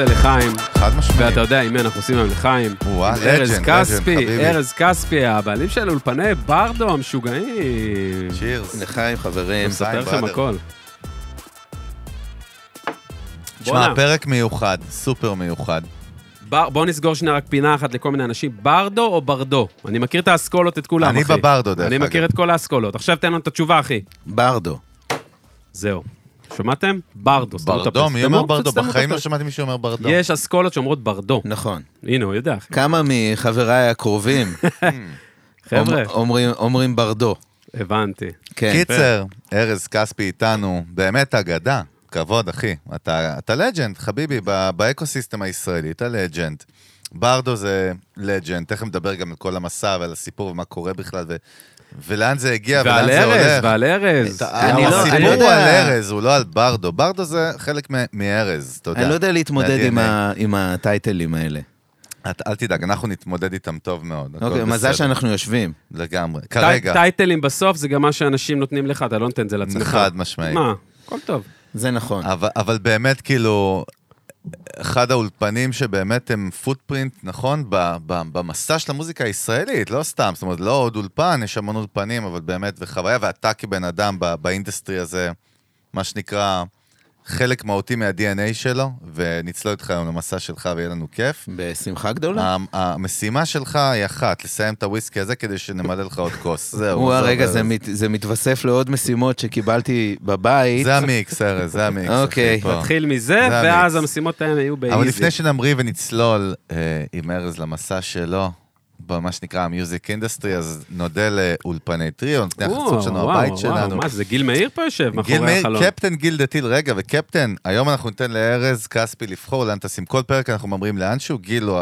נעשה לחיים. חד משמעית. ואתה יודע, אם אנחנו עושים להם לחיים. ארז כספי, ארז כספי, הבעלים של אולפני ברדו המשוגעים. צ'ירס. לחיים, חברים. נספר לכם הכל. תשמע, פרק מיוחד, סופר מיוחד. בואו נסגור שנייה רק פינה אחת לכל מיני אנשים. ברדו או ברדו? אני מכיר את האסכולות, את כולם, אחי. אני בברדו, דרך אגב. אני מכיר את כל האסכולות. עכשיו תן לנו את התשובה, אחי. ברדו. זהו. שמעתם? ברדו. ברדו, מי אומר ברדו? בחיים לא שמעתי מישהו אומר ברדו. יש אסכולות שאומרות ברדו. נכון. הנה, הוא יודע, אחי. כמה מחבריי הקרובים אומרים ברדו. הבנתי. קיצר, ארז כספי איתנו, באמת אגדה. כבוד, אחי. אתה לג'נד, חביבי, באקוסיסטם הישראלי, אתה לג'נד. ברדו זה לג'נד, תכף מדבר גם על כל המסע ועל הסיפור ומה קורה בכלל ולאן זה הגיע ולאן זה הולך. ועל ארז, ועל ארז. הסיפור הוא על ארז, הוא לא על ברדו. ברדו זה חלק מארז, אתה יודע. אני לא יודע להתמודד עם הטייטלים האלה. אל תדאג, אנחנו נתמודד איתם טוב מאוד. אוקיי, מזל שאנחנו יושבים. לגמרי, כרגע. טייטלים בסוף זה גם מה שאנשים נותנים לך, אתה לא נותן את זה לעצמך. אחד משמעי. מה? הכל טוב. זה נכון. אבל באמת, כאילו, אחד האולפנים שבאמת הם פוטפרינט, נכון, במסע של המוזיקה הישראלית, לא סתם, זאת אומרת, לא עוד אולפן, יש המון אולפנים, אבל באמת, וחוויה, ואתה כבן אדם באינדסטרי הזה, מה שנקרא, חלק מהותי מה-DNA שלו, ונצלול איתך היום למסע שלך, ויהיה לנו כיף. בשמחה גדולה. המשימה שלך היא אחת, לסיים את הוויסקי הזה, כדי שנמלא לך עוד כוס. זהו, הרגע, זה מתווסף לעוד משימות שקיבלתי בבית. זה המיקס, ארז, זה המיקס. אוקיי. נתחיל מזה, ואז המשימות האלה יהיו באיזי. אבל לפני שנמריא ונצלול עם ארז למסע שלו, במה שנקרא המיוזיק אינדסטרי, אז נודה לאולפני טריו, נתני החצות שלנו, הבית שלנו. מה, זה גיל מאיר פה יושב מאחורי החלון. קפטן גיל דתיל, רגע, וקפטן, היום אנחנו ניתן לארז כספי לבחור, לאן תשים כל פרק, אנחנו ממרים לאנשהו, גיל הוא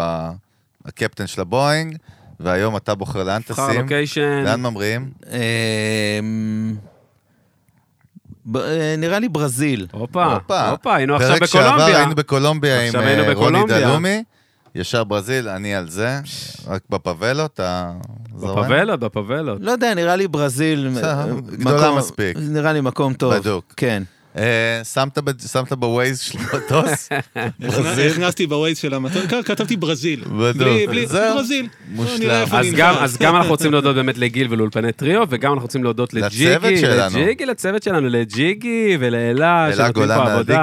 הקפטן של הבוינג, והיום אתה בוחר לאן תשים. לאן ממרים? נראה לי ברזיל. הופה, הופה, היינו עכשיו בקולומביה. פרק שעבר היינו בקולומביה עם רוני דלומי. ישר ברזיל, אני על זה, רק בפבלות, זורם? בפבלות, בפבלות. לא יודע, נראה לי ברזיל... גדולה מספיק. נראה לי מקום טוב. בדוק. כן. שמת בווייז של המטוס? ברזיל? הכנסתי בווייז של המטוס, כתבתי ברזיל. בדוק. זהו. ברזיל. מושלם. אז גם אנחנו רוצים להודות באמת לגיל ולאולפני טריו, וגם אנחנו רוצים להודות לצוות שלנו, לג'יגי ולאלה, שנותנים פה עבודה.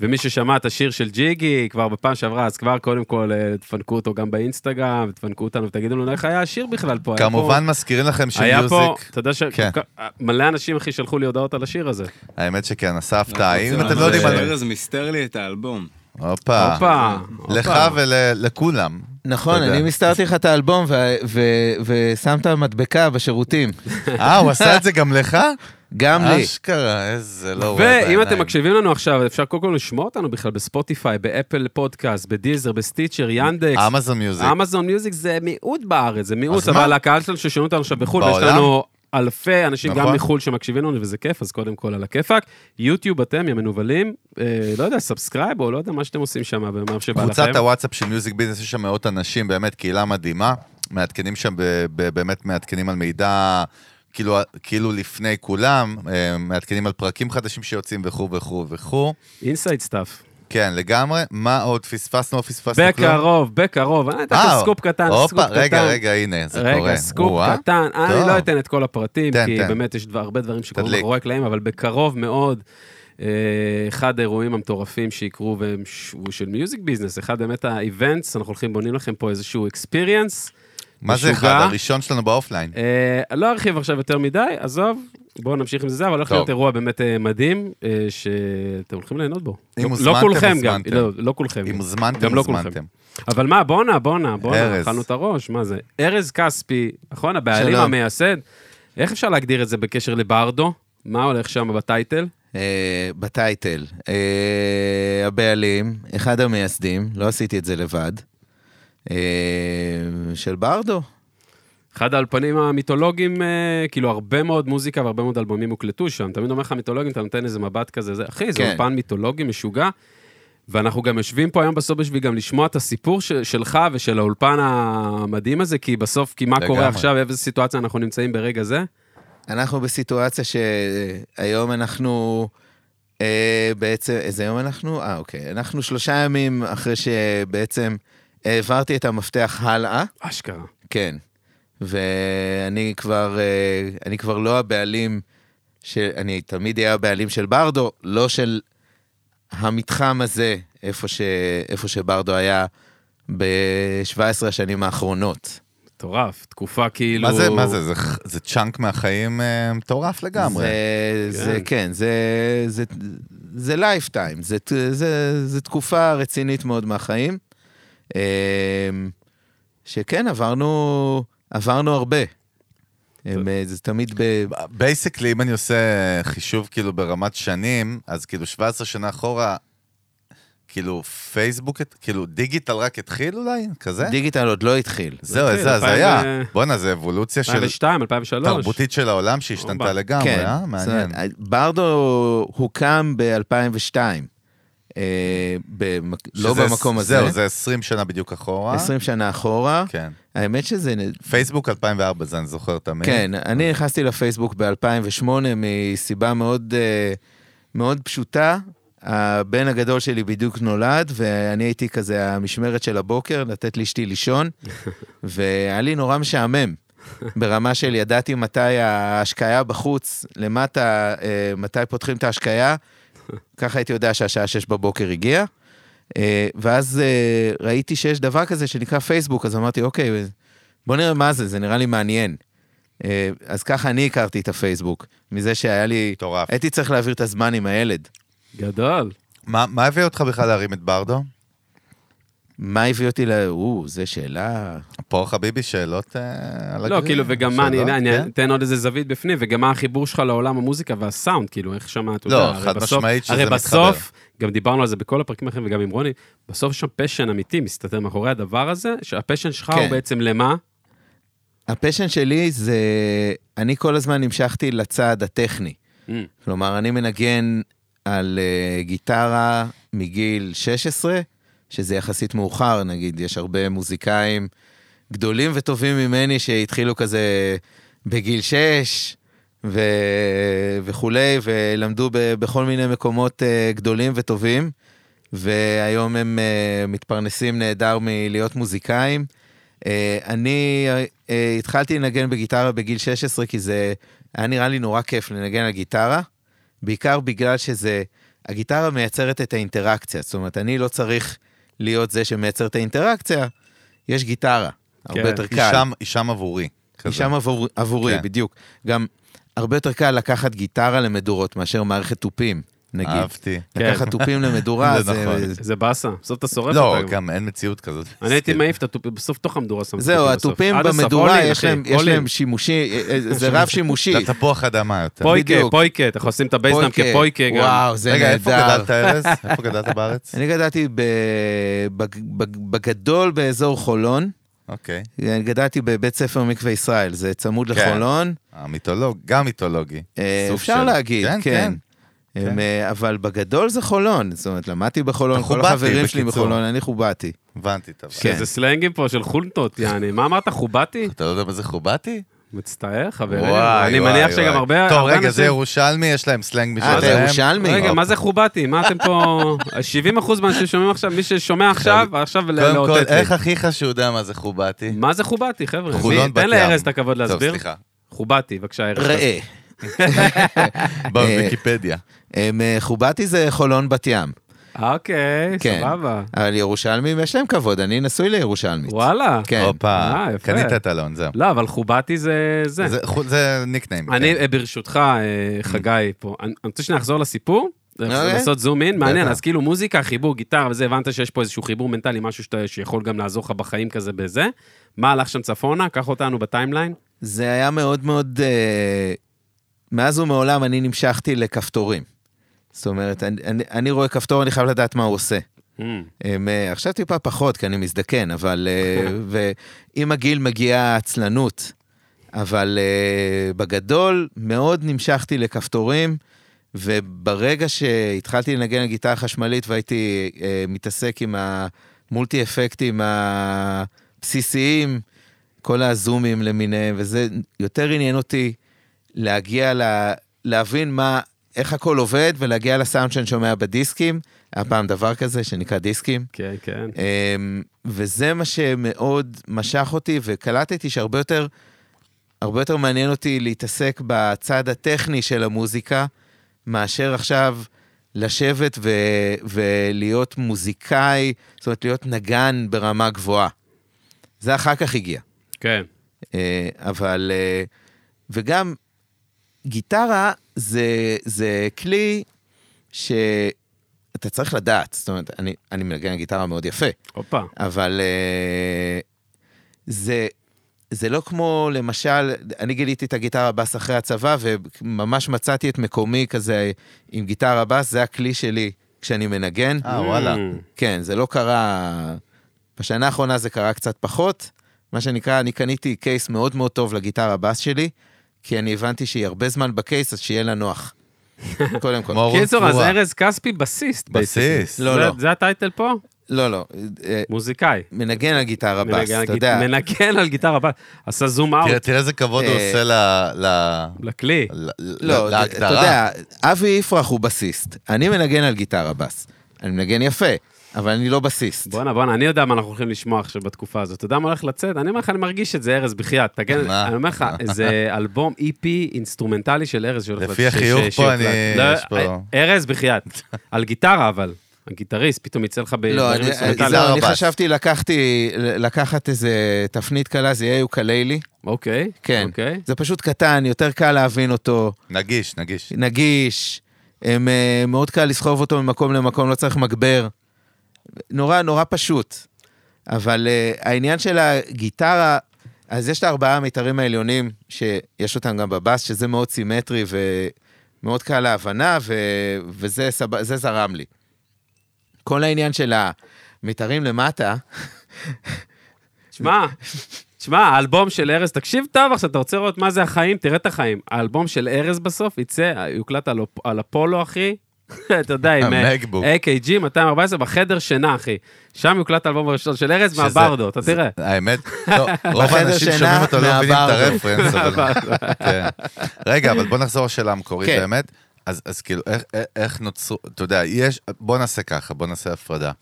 ומי ששמע את השיר של ג'יגי, כבר בפעם שעברה, אז כבר קודם כל תפנקו אותו גם באינסטגרם, תפנקו אותנו ותגידו לנו איך היה השיר בכלל פה. כמובן מזכירים לכם שמיוזיק. אתה יודע שמלא אנשים הכי שלחו לי הודעות על השיר הזה. האמת שכן, הסבתא, אם אתם לא יודעים... ארז מסתר לי את האלבום. הופה. לך ולכולם. נכון, אני מסתרתי לך את האלבום ושמת מדבקה בשירותים. הוא עשה את זה גם לך? גם לי. אשכרה, איזה לא רואה בעיניים. ואם אתם מקשיבים לנו עכשיו, אפשר קודם כל לשמוע אותנו בכלל בספוטיפיי, באפל פודקאסט, בדיזר, בסטיצ'ר, ינדקס. אמזון מיוזיק. אמזון מיוזיק זה מיעוט בארץ, זה מיעוט, אבל הקהל שלנו ששומעים אותנו עכשיו בחו"ל, ויש לנו אלפי אנשים גם מחו"ל שמקשיבים לנו, וזה כיף, אז קודם כל על הכיפק. יוטיוב אתם, ימנובלים, לא יודע, סאבסקרייב, או לא יודע מה שאתם עושים שם, ומה שבא לכם. קבוצת הוואטסאפ של מיוזיק ביזנס, יש שם מאות אנשים, באמת קהילה מדהימה, מעדכנים שם, באמת מעדכנים על מידע כאילו לפני כולם, מעדכנים על פרקים חדשים שיוצאים וכו. Inside stuff. כן, לגמרי. מה עוד? פספסנו או פספסנו? בקרוב. אני אתן סקופ קטן. רגע, הנה, זה קורה. סקופ קטן. אני לא אתן את כל הפרטים, כי באמת יש הרבה דברים שקוראים לרועק להם, אבל בקרוב מאוד, אחד האירועים המטורפים שיקרו, הוא של מיוזיק ביזנס, אחד באמת האיבנטס, אנחנו הולכים בונים לכם פה איזשהו experience, מה זה אחד? הראשון שלנו באופליין. לא ארחיב עכשיו יותר מדי, עזוב, בואו נמשיך עם זה, אבל הולך להיות אירוע באמת מדהים, שאתם הולכים ליהנות בו. לא כולכם גם, לא כולכם. אם הוזמנתם, הוזמנתם. אבל מה, בואו נע, אכלנו את הראש, מה זה? ארז כספי, נכון, הבעלים המייסד, איך אפשר להגדיר את זה בקשר לברדו? מה הולך שם בטייטל? בטייטל, הבעלים, אחד המייסדים, לא עשיתי את זה לבד, של ברדו. אחד האלפנים המיתולוגים, כאילו הרבה מאוד מוזיקה והרבה מאוד אלבומים הוקלטו שם. תמיד אומר לך מיתולוגים, אתה נותן איזה מבט כזה, אחי, זה אלפן מיתולוגי משוגע, ואנחנו גם יושבים פה היום בסוף בשביל גם לשמוע את הסיפור שלך ושל האולפן המדהים הזה, כי בסוף, כי מה קורה עכשיו, איזה סיטואציה אנחנו נמצאים ברגע זה? אנחנו בסיטואציה שהיום אנחנו בעצם, איזה יום אנחנו? אוקיי. אנחנו 3 ימים אחרי שבעצם העברתי את המפתח הלאה. אשכרה. כן. ואני כבר, לא הבעלים, אני תמיד היה הבעלים של ברדו, לא של המתחם הזה, איפה שברדו היה ב-17 השנים האחרונות. מטורף, תקופה כאילו... מה זה? זה צ'אנק מהחיים מטורף לגמרי. כן, זה לייפטיים, זה תקופה רצינית מאוד מהחיים, שכן, עברנו הרבה. זה תמיד ב... בייסקלי, אם אני עושה חישוב כאילו ברמת שנים, אז כאילו 17 שנה אחורה... כאילו פייסבוק, כאילו דיגיטל רק התחיל אולי, כזה? דיגיטל עוד לא התחיל. זהו, זה היה. בוא'נה, זה אבולוציה של... 2002, 2003. תרבותית של העולם שהשתנתה לגמרי, אה? מעניין. ברדו הוקם ב-2002. לא במקום הזה. זהו, זה 20 שנה בדיוק אחורה. 20 שנה אחורה. כן. האמת שזה... פייסבוק 2004, זה אני זוכר תמיד. כן, אני נכנסתי לפייסבוק ב-2008, מסיבה מאוד פשוטה, הבן הגדול שלי בדיוק נולד, ואני הייתי כזה המשמרת של הבוקר, לתת לאשתי לישון, והיה לי נורא משעמם, ברמה של ידעתי מתי ההשקיה בחוץ, למטה, מתי פותחים את ההשקיה, ככה הייתי יודע שהשעה 6 בבוקר הגיעה, ואז ראיתי שיש דבר כזה שנקרא פייסבוק, אז אמרתי, אוקיי, בוא נראה מה זה, זה נראה לי מעניין. אז ככה אני הכרתי את הפייסבוק, מזה שהיה לי, הייתי צריך להעביר את הזמן עם הילד. גדול. מה הביא אותך בכלל להרים את ברדו? מה הביא אותי זה שאלה... פה חביבי, שאלות על הגריל. לא, כאילו, וגם מה, אני אתן עוד איזה זווית בפנים, וגם מה החיבור שלך לעולם המוזיקה והסאונד, כאילו, איך שמעת? לא, חד משמעית שזה מתחבר. הרי בסוף, גם דיברנו על זה בכל הפרקים האחרים, וגם עם רוני, בסוף שם פשן אמיתי, מסתתר מאחורי הדבר הזה, שהפשן שלך הוא בעצם למה? הפשן שלי זה... אני כל הזמן נמשכתי לצעד הטכני. כלומר, אני מנגן על גיטרה מגיל 16, שזה יחסית מאוחר, נגיד, יש הרבה מוזיקאים גדולים וטובים ממני שהתחילו כזה בגיל 6 וכולי, ולמדו בכל מיני מקומות גדולים וטובים, והיום הם מתפרנסים נהדר מלהיות מוזיקאים. אני התחלתי לנגן בגיטרה בגיל 16, כי זה היה נראה לי נורא כיף לנגן על גיטרה, בעיקר בגלל שזה, הגיטרה מייצרת את האינטראקציה, זאת אומרת, אני לא צריך להיות זה שמייצר את האינטראקציה, יש גיטרה, הרבה יותר קל. היא שם עבורי. היא שם עבורי, בדיוק. גם הרבה יותר קל לקחת גיטרה למדורות, מאשר מערכת תופים, נגיד. אהבתי. לקחת תופים למדורה, זה... זה באסה, בסוף אתה שורף אותה. לא, גם אין מציאות כזאת. אני הייתי מעיף את התופים, בסוף תוך המדורה שם. זהו, התופים במדורה, יש להם שימושי, זה רב שימושי. לתפוח אדמה יותר. פויקה, אנחנו עושים את הבייסנאם כפויקה גם. וואו, זה נהדר. רגע, איפה גדלת ארז? איפה גדלת בארץ? אני גדלתי בגדול באזור חולון. אוקיי. גדלתי בבית ספר מקווה ישראל, זה צמוד לחולון. גם מיתולוגי. אפשר להגיד, כן. אבל בגדול זה חולון, זאת אומרת, למדתי בחולון, כל החברים שלי בחולון, אני חובתי. הבנתי, טוב. שזה סלנגים פה של חולטות, יעני, מה אמרת, חובתי? אתה לא יודע מה זה חובתי? מצטער, חברים. אני מניח שגם הרבה... טוב, רגע, זה ירושלמי, יש להם סלנג משלהם. זה ירושלמי. רגע, מה זה חובתי? מה אתם פה... 70% מהאנשים שומעים עכשיו, מי ששומע עכשיו, עכשיו להוטט לי. קודם כל, איך אחיך שהוא יודע מה זה חובתי? מה זה חובתי, חבר'ה? תן לארז את הכבוד להסביר. חובתי, בבקשה, ארז. ראה. בוויקיפדיה. חובתי זה חולון בת ים. אוקיי, סבבה. אבל ירושלמים יש להם כבוד, אני נשוי לירושלמית. וואלה. אופה, קנית את אלון, זהו. לא, אבל חובתי זה... זה ניקניים. אני ברשותך, חגי פה, אני רוצה שנחזור לסיפור, לעשות זום אין, מעניין, אז כאילו מוזיקה, חיבור, גיטר, וזה הבנת שיש פה איזשהו חיבור מנטלי, משהו שיכול גם לעזור לך בחיים כזה בזה. מה הלך שם צפונה? קח אותנו בטיימליין. זה היה מאוד מאוד... מאז ומעולם אני נמשכתי לכפתורים. זאת אומרת, אני רואה כפתור, אני חייב לדעת מה הוא עושה. עכשיו טיפה פחות, כי אני מזדקן, אבל... ועם הגיל מגיעה עצלנות, אבל בגדול מאוד נמשכתי לכפתורים, וברגע שהתחלתי לנגן על גיטרה חשמלית, והייתי מתעסק עם המולטי אפקטים הבסיסיים, כל הזומים למיניהם, וזה יותר עניין אותי, להגיע להבין מה איך הכל עובד, ולהגיע לסאונד שאני שומע בדיסקים, היה פעם דבר כזה שנקרא דיסקים. כן, כן. וזה מה שמאוד משך אותי, וקלטתי שהרבה יותר, הרבה יותר מעניין אותי להתעסק בצד הטכני של המוזיקה, מאשר עכשיו לשבת ולהיות מוזיקאי, זאת אומרת להיות נגן ברמה גבוהה. זה אחר כך הגיע. כן. אבל, וגם גיטרה זה כלי שאתה צריך לדעת, זאת אומרת, אני מנגן גיטרה מאוד יפה. אופה. אבל זה לא כמו, למשל, אני גיליתי את הגיטרה בס אחרי הצבא, וממש מצאתי את מקומי כזה עם גיטרה בס, זה הכלי שלי כשאני מנגן. וואלה. כן, זה לא קרה, בשנה האחרונה זה קרה קצת פחות, מה שנקרא, אני קניתי קייס מאוד מאוד טוב לגיטרה בס שלי, כי אני הבנתי שהיא הרבה זמן בקייס, אז שיהיה לה נוח. קודם כל. קיצור, אז ארז כספי בסיסט. בסיסט. לא, לא. זה הטייטל פה? לא, לא. מוזיקאי. מנגן על גיטרה בס, אתה יודע. מנגן על גיטרה בס. עשה זום אאוט. תראה איזה כבוד הוא עושה לכלי. לא, אתה יודע, אבי יפרח הוא בסיסט. אני מנגן על גיטרה בס. אני מנגן יפה. אבל אני לא בסיסט. בואנה, אני יודע מה אנחנו הולכים לשמוע עכשיו בתקופה הזאת. אתה יודע מה הולך לצאת? אני אומר לך, אני מרגיש את זה, ארז, בחייאת. אני אומר לך, זה אלבום איפי אינסטרומנטלי של ארז. לפי החיוך פה, אני... ארז, בחייאת. על גיטרה, אבל. הגיטריסט פתאום יצא לך בדברים אינסטרומנטליים. לא, אני חשבתי לקחת איזה תפנית קלה, זה יהיה יוקללי. אוקיי. כן. זה פשוט קטן, יותר קל להבין אותו. נגיש. מאוד קל לסחוב אותו ממקום למקום, לא צריך מגבר. נורא, נורא פשוט. אבל העניין של הגיטרה, אז יש את 4 המיתרים העליונים, שיש אותם גם בבאס, שזה מאוד סימטרי ומאוד קל להבנה, וזה זרם לי. כל העניין של המיתרים למטה... תשמע, האלבום של ארז, תקשיב טוב, עכשיו אתה רוצה לראות מה זה החיים, תראה את החיים. האלבום של ארז בסוף יצא, יוקלט על אפולו, אחי, אתה יודע, עם AKG 214 בחדר שינה, אחי. שם יוקלט האלבום הראשון של ארז מהברדו, אתה תראה. האמת, רוב האנשים שומעים אותו לא מבינים את הרפרנס. רגע, אבל בוא נחזור לשאלה המקורית, האמת. אז כאילו, איך נוצרו, אתה יודע, בוא נעשה ככה, בוא נעשה הפרדה.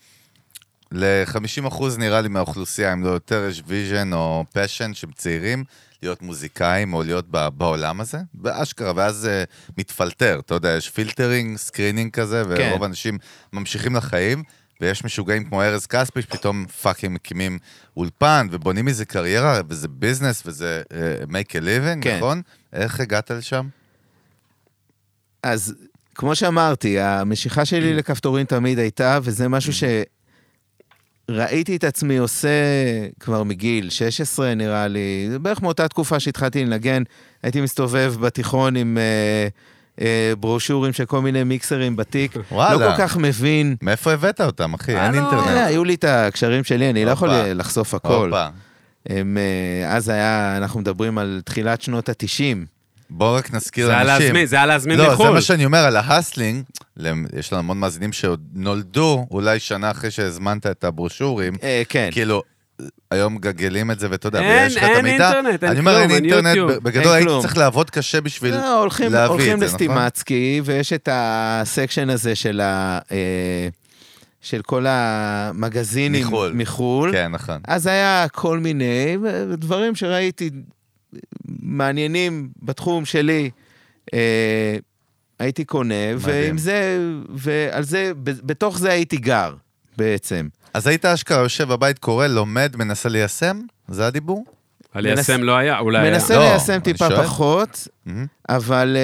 ל-50% נראה לי מהאוכלוסייה, אם לא יותר, יש ויז'ן או פשן שמצעירים, להיות מוזיקאים או להיות בעולם הזה, באשכרה, ואז זה מתפלטר, אתה יודע, יש פילטרינג, סקרינינג כזה, ורוב האנשים ממשיכים לחיים, ויש משוגעים כמו ארז כספי, שפתאום פאקים מקימים אולפן, ובונים איזה קריירה, וזה ביזנס, וזה make a living, נכון? איך הגעת לשם? אז, כמו שאמרתי, המשיכה שלי לכפתורים תמיד הייתה, וזה משהו ש... ראיתי את עצמי עושה כבר מגיל 16 נראה לי, בערך מאותה תקופה שהתחלתי לנגן, הייתי מסתובב בתיכון עם ברושורים של כל מיני מיקסרים בתיק, לא כל כך מבין. מאיפה הבאת אותם אחי? אין אינטרנט. היו לי את הקשרים שלי, אני לא יכול לחשוף הכל. אז היה, אנחנו מדברים על תחילת שנות ה-90. בואו רק נזכיר לאנשים. זה היה להזמין מחול. לא, זה מה שאני אומר על ההסלינג, יש לנו המון מאזינים שנולדו אולי שנה אחרי שהזמנת את הברושורים. כן. כאילו, היום גגלים את זה ואתה יודע, ויש לך את המידע. אין אינטרנט, אין כלום, אין יוטיוב. אני אומר, אין אינטרנט, בגדול הייתי צריך לעבוד קשה בשביל להביא את זה, נכון? הולכים לסטימצקי, ויש את הסקשן הזה של כל המגזינים מחול. כן, נכון. אז היה כל מיני דברים שראיתי... מעניינים בתחום שלי, הייתי קונה, ועם זה, ועל זה, בתוך זה הייתי גר, בעצם. אז היית אשכרה, יושב בבית, קורא, לומד, מנסה ליישם? זה הדיבור? ליישם לא היה, אולי היה. מנסה ליישם טיפה פחות, אבל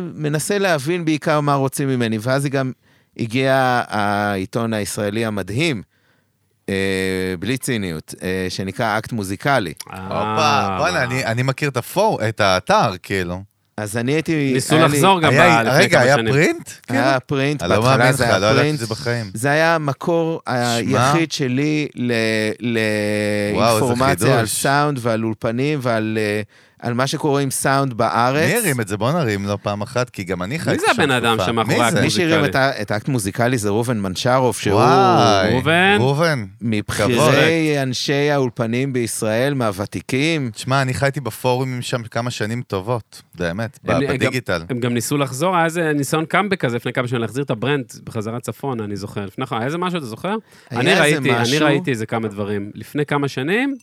מנסה להבין בעיקר מה רוצים ממני, ואז גם הגיע העיתון הישראלי המדהים, בלי ציניות, שנקרא אקט מוזיקלי. בוא'נה, אני מכיר את האתר, כאילו. אז אני הייתי... ניסו לחזור גם בעל. רגע, היה פרינט? היה פרינט, בהתחלה זה היה פרינט. זה היה המקור היחיד שלי לאינפורמציה על סאונד ועל אולפנים ועל על מה שקורה עם סאונד בארץ. מי הרים את זה? בוא נרים לו פעם אחת, כי גם אני חייתי שם. מי זה הבן אדם שמאחורי האקט מוזיקלי? מי שהרים את האקט מוזיקלי זה רובן מנשרוב, שהוא... רובן. מבחירי אנשי האולפנים בישראל, מהוותיקים. תשמע, אני חייתי בפורומים שם כמה שנים טובות, באמת, בדיגיטל. הם גם ניסו לחזור, היה איזה ניסיון קאמבק כזה, לפני כמה שנים להחזיר את הברנד בחזרת צפון, אני זוכר. היה איזה משהו, אתה זוכר? אני ראיתי איזה כמה דברים. לפני כמה שנים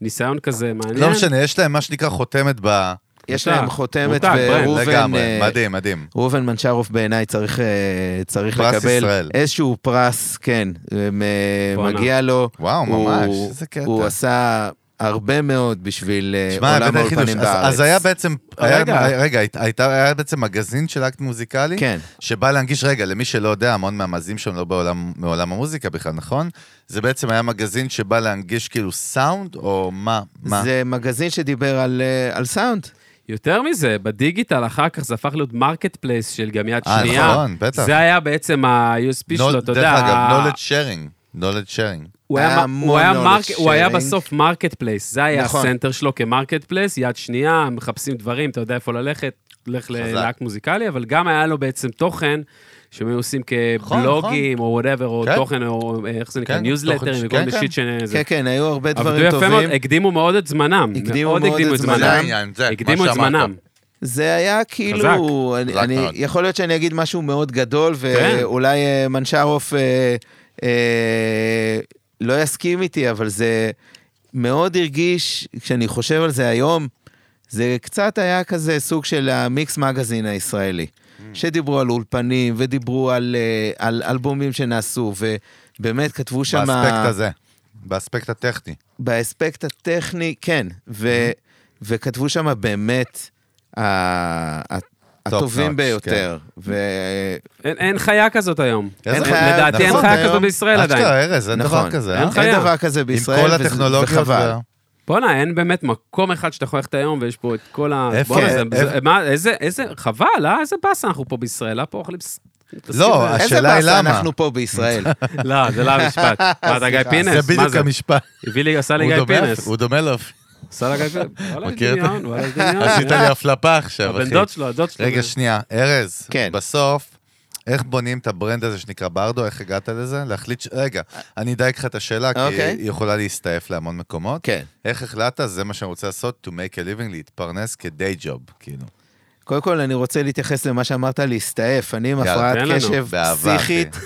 ניסיון כזה מעניין. לא משנה, יש להם מה שנקרא חותמת ב... יש להם חותמת ורובן... מדהים, מדהים. רובן מנשרוף בעיניי צריך לקבל איזשהו פרס, כן, מגיע לו. וואו, ממש, איזה קטע. הוא עשה הרבה מאוד בשביל עולם האולפנים בארץ. אז היה בעצם... רגע, היה בעצם מגזין של אקט מוזיקלי, שבא להנגיש, רגע, למי שלא יודע, המון מהמאזינים שם לא בעולם המוזיקה בכלל, נכון? זה בעצם היה מגזין שבא להנגיש כאילו סאונד, או מה? זה מגזין שדיבר על סאונד. יותר מזה, בדיגיטל אחר כך זה הפך להיות מרקט פלייס של גם יד שנייה. נכון, בטח. זה היה בעצם ה-USP שלו, אתה יודע. דרך אגב, knowledge sharing. הוא היה בסוף מרקט פלייס, זה היה הסנטר שלו כמרקט פלייס, יד שנייה, מחפשים דברים, אתה יודע איפה ללכת, הולך לאקט מוזיקלי, אבל גם היה לו בעצם תוכן, שהם עושים כבלוגים, או whatever, או תוכן, או איך זה נקרא, ניוזלטרים, וכל מיני שיט שזה. כן, כן, היו הרבה דברים טובים. הקדימו מאוד את זמנם. הקדימו את זמנם. זה היה כאילו, יכול להיות שאני אגיד משהו מאוד גדול, ואולי מנשרוף... לא יסכים איתי, אבל זה מאוד הרגיש, כשאני חושב על זה היום, זה קצת היה כזה סוג של המיקס מגזין הישראלי, שדיברו על אולפנים, ודיברו על אלבומים שנעשו, ובאמת כתבו שם... באספקט הזה, באספקט הטכני. באספקט הטכני, כן, וכתבו שם באמת הטובים ביותר. אין חיה כזאת היום. לדעתי אין חיה כזאת בישראל עדיין. ארז, אין דבר כזה. אין דבר כזה בישראל. עם כל הטכנולוגיות. בונה, אין באמת מקום אחד שאתה חולכת היום, ויש פה את כל ה... איזה חבל, איזה באס אנחנו פה בישראל, פה אוכלים... לא, השאלה היא למה. אנחנו פה בישראל. לא, זה לא המשפט. מה, אתה גיא פינס? זה בדיוק המשפט. עשה לי גיא פינס. הוא דומה לו. עשית לי הפלפה עכשיו, רגע שנייה, ארז, בסוף איך בונים את הברנד הזה שנקרא ברדו? איך הגעת לזה? להחליט, רגע, אני אדייק לך את השאלה, כי היא יכולה להסתעף להמון מקומות. איך החלטת? זה מה שאני רוצה לעשות, to make a living, להתפרנס כדי ג'וב. קודם כל אני רוצה להתייחס למה שאמרת, להסתעף. אני עם הפרעת קשב פסיכית,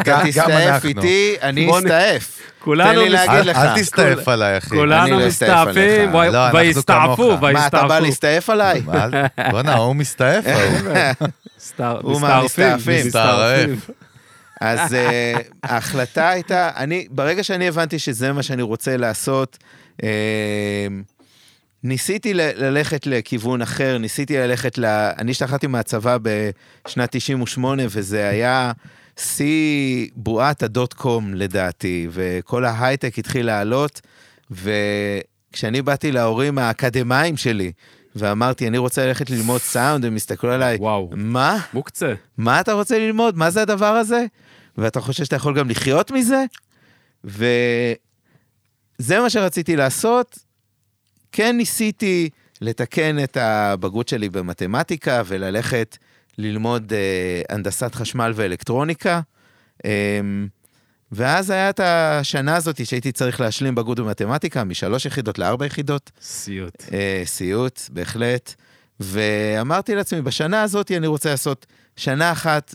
אתה תסתעף איתי, אני אסתעף. תן לי להגיד לך. אל תסתעף עליי, אחי. כולנו מסתעפים, והסתעפו. מה, אתה בא להסתעף עליי? בוא נע, הוא מסתעף. הוא מסתעפים. אז ההחלטה הייתה, ברגע שאני הבנתי שזה מה שאני רוצה לעשות, ניסיתי ללכת לכיוון אחר, ניסיתי ללכת אני השתחררתי מהצבא בשנת 98, וזה היה... סי בועת ה.com לדעתי, וכל ההייטק התחיל לעלות, וכשאני באתי להורים האקדמיים שלי, ואמרתי, אני רוצה ללכת ללמוד סאונד, הם הסתכלו עליי, וואו, מה? מוקצה. מה אתה רוצה ללמוד? מה זה הדבר הזה? ואתה חושב שאתה יכול גם לחיות מזה? וזה מה שרציתי לעשות, כן ניסיתי לתקן את הבגרות שלי במתמטיקה, וללכת... ללמוד הנדסת חשמל ואלקטרוניקה, ואז היה את השנה הזאת שהייתי צריך להשלים בגרות במתמטיקה, מ3 יחידות ל4 יחידות. סיוט. סיוט, בהחלט. ואמרתי לעצמי, בשנה הזאת אני רוצה לעשות שנה אחת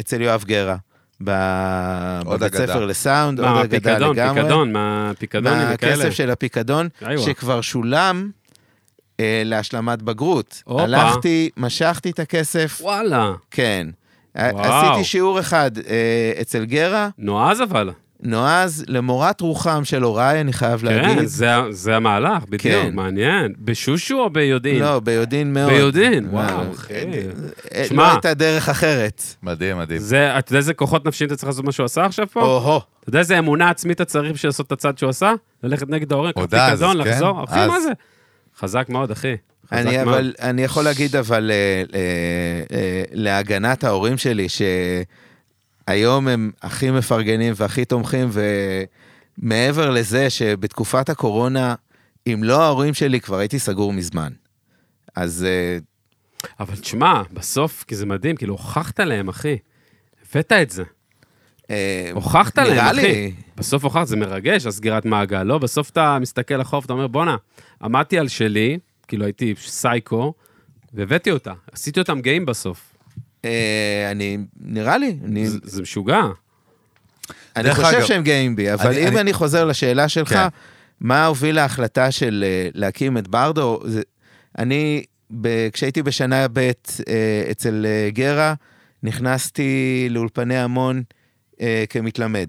אצל יואב גרה, בבית ספר לסאונד, עוד אגדה לגמרי. מהפיקדון. מהכסף של הפיקדון, שכבר שולם, להשלמת בגרות. הלכתי, משכתי את הכסף. וואלה. כן. עשיתי שיעור אחד אצל גרה. נועז אבל. נועז, למורת רוחם של הוריי, אני חייב להגיד. כן, זה המהלך, בדיוק, מעניין. בשושו או ביודין? לא, ביודין מאוד. ביודין, וואו, אחי. לא הייתה דרך אחרת. מדהים, מדהים. אתה יודע איזה כוחות נפשיים אתה צריך לעשות מה שהוא עשה עכשיו פה? אוהו. אתה יודע איזה אמונה עצמית אתה צריך בשביל לעשות את הצד שהוא עשה? ללכת נגד ההורים, כפיקדון, לחזור. אחי, מה זה? חזק מאוד, אחי. אני יכול להגיד, אבל להגנת ההורים שלי, שהיום הם הכי מפרגנים והכי תומכים, ומעבר לזה שבתקופת הקורונה אם לא ההורים שלי, כבר הייתי סגור מזמן. אז... אבל תשמע, בסוף, כי זה מדהים, כאילו, הוכחת להם, אחי. הבאת את זה. הוכחת להם, אחי. בסוף הוכחת, זה מרגש, הסגירת מעגל. לא, בסוף אתה מסתכל לחוף, אתה אומר, בונה, עמדתי על שלי, כאילו הייתי סייקו, והבאתי אותה. עשיתי אותם גאים בסוף. אני, נראה לי. זה משוגע. אני חושב שהם גאים בי, אבל אם אני חוזר לשאלה שלך, מה הוביל להחלטה של להקים את ברדו? אני, כשהייתי בשנה ב' אצל גרה, נכנסתי לאולפני המון כמתלמד.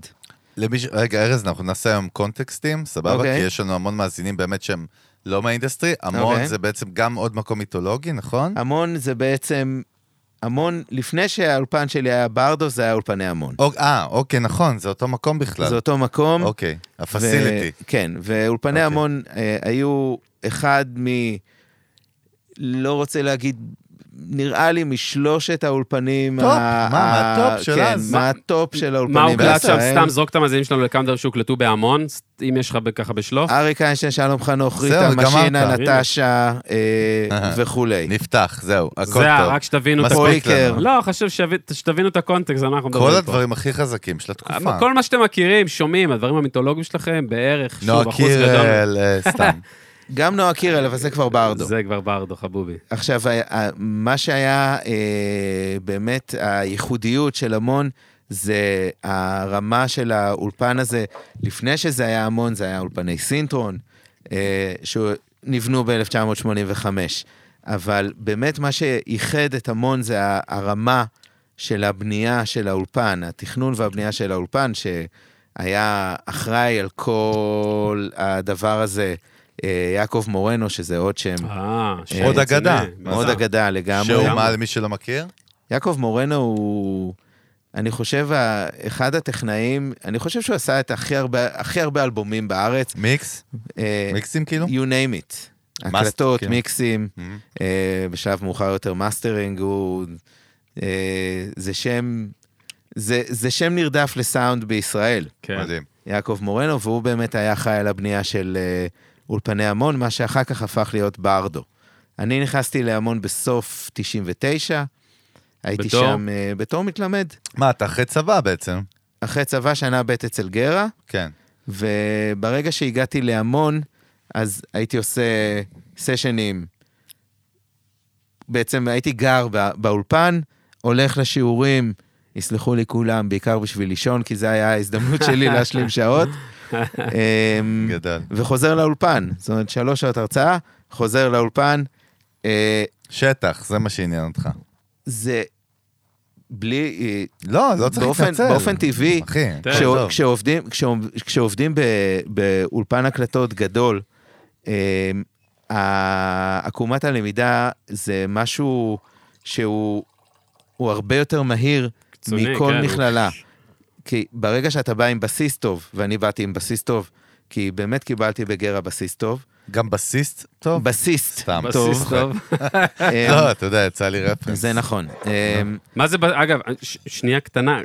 רגע, ארז, אנחנו נעשה היום קונטקסטים, סבבה? כי יש לנו המון מאזינים באמת שהם לא מהאינדסטרי. המון זה בעצם גם עוד מקום מיתולוגי, נכון? המון זה בעצם... המון, לפני שהאולפן שלי היה ברדו, זה היה אולפני המון. אוקיי, נכון, זה אותו מקום בכלל. זה אותו מקום. אוקיי, הפסיליטי. כן, ואולפני המון היו אחד מ... לא רוצה להגיד, נראה לי משלושת האולפנים. טופ, מה הטופ שלה? כן, מה הטופ של האולפנים. מה הוקלט שם? סתם זרוק את המאזינים שלנו לכמה דברים שהוקלטו בהמון, אם יש לך ככה בשלוף. אריק איינשטיין, שלום חנוך, ריטה, משינה, נטשה וכולי. נפתח, זהו, הכל טוב. זה רק שתבינו את הקונטקסט. לא, חשוב שתבינו את הקונטקסט, אנחנו מדברים פה. כל הדברים הכי חזקים של התקופה. כל מה שאתם מכירים, שומעים, הדברים המיתולוגיים שלכם, בערך, נועה קירל, סתם. גם נועה קירל, אבל זה כבר ברדו. זה כבר ברדו, חבובי. עכשיו, מה שהיה באמת הייחודיות של המון, זה הרמה של האולפן הזה. לפני שזה היה המון, זה היה אולפני סינטרון, שנבנו ב-1985. אבל באמת מה שייחד את המון, זה הרמה של הבנייה של האולפן, התכנון והבנייה של האולפן, שהיה אחראי על כל הדבר הזה, יעקב מורנו, שזה עוד שם. עוד אגדה. עוד אגדה לגמרי. שהוא מה למי שלא מכיר? יעקב מורנו הוא, אני חושב, אחד הטכנאים, אני חושב שהוא עשה את הכי הרבה אלבומים בארץ. מיקס? מיקסים כאילו? You name it. הקלטות, מיקסים, בשלב מאוחר יותר מאסטרינג, זה שם נרדף לסאונד בישראל. מדהים. יעקב מורנו, והוא באמת היה חי על הבנייה של... אולפני המון, מה שאחר כך הפך להיות ברדו. אני נכנסתי להמון בסוף 99, הייתי שם בתור מתלמד. מה, אתה אחרי צבא בעצם? אחרי צבא, שנה ב' אצל גרה. כן. וברגע שהגעתי להמון, אז הייתי עושה סשנים. בעצם הייתי גר באולפן, הולך לשיעורים, יסלחו לי כולם, בעיקר בשביל לישון, כי זה היה ההזדמנות שלי להשלים שעות. וחוזר לאולפן, זאת אומרת 3 שעות הרצאה, חוזר לאולפן. שטח, זה מה שעניין אותך. זה בלי, לא צריך להתנצל. באופן טבעי, כשעובדים באולפן הקלטות גדול, עקומת הלמידה זה משהו שהוא הרבה יותר מהיר מכל מכללה. כי ברגע שאתה בא עם בסיס טוב, ואני באתי עם בסיס טוב, כי באמת קיבלתי בגרה בסיס טוב. גם בסיסט טוב? בסיסט טוב. לא, אתה יודע, יצא לי רפרנס. זה נכון. מה זה, אגב, שנייה קטנה.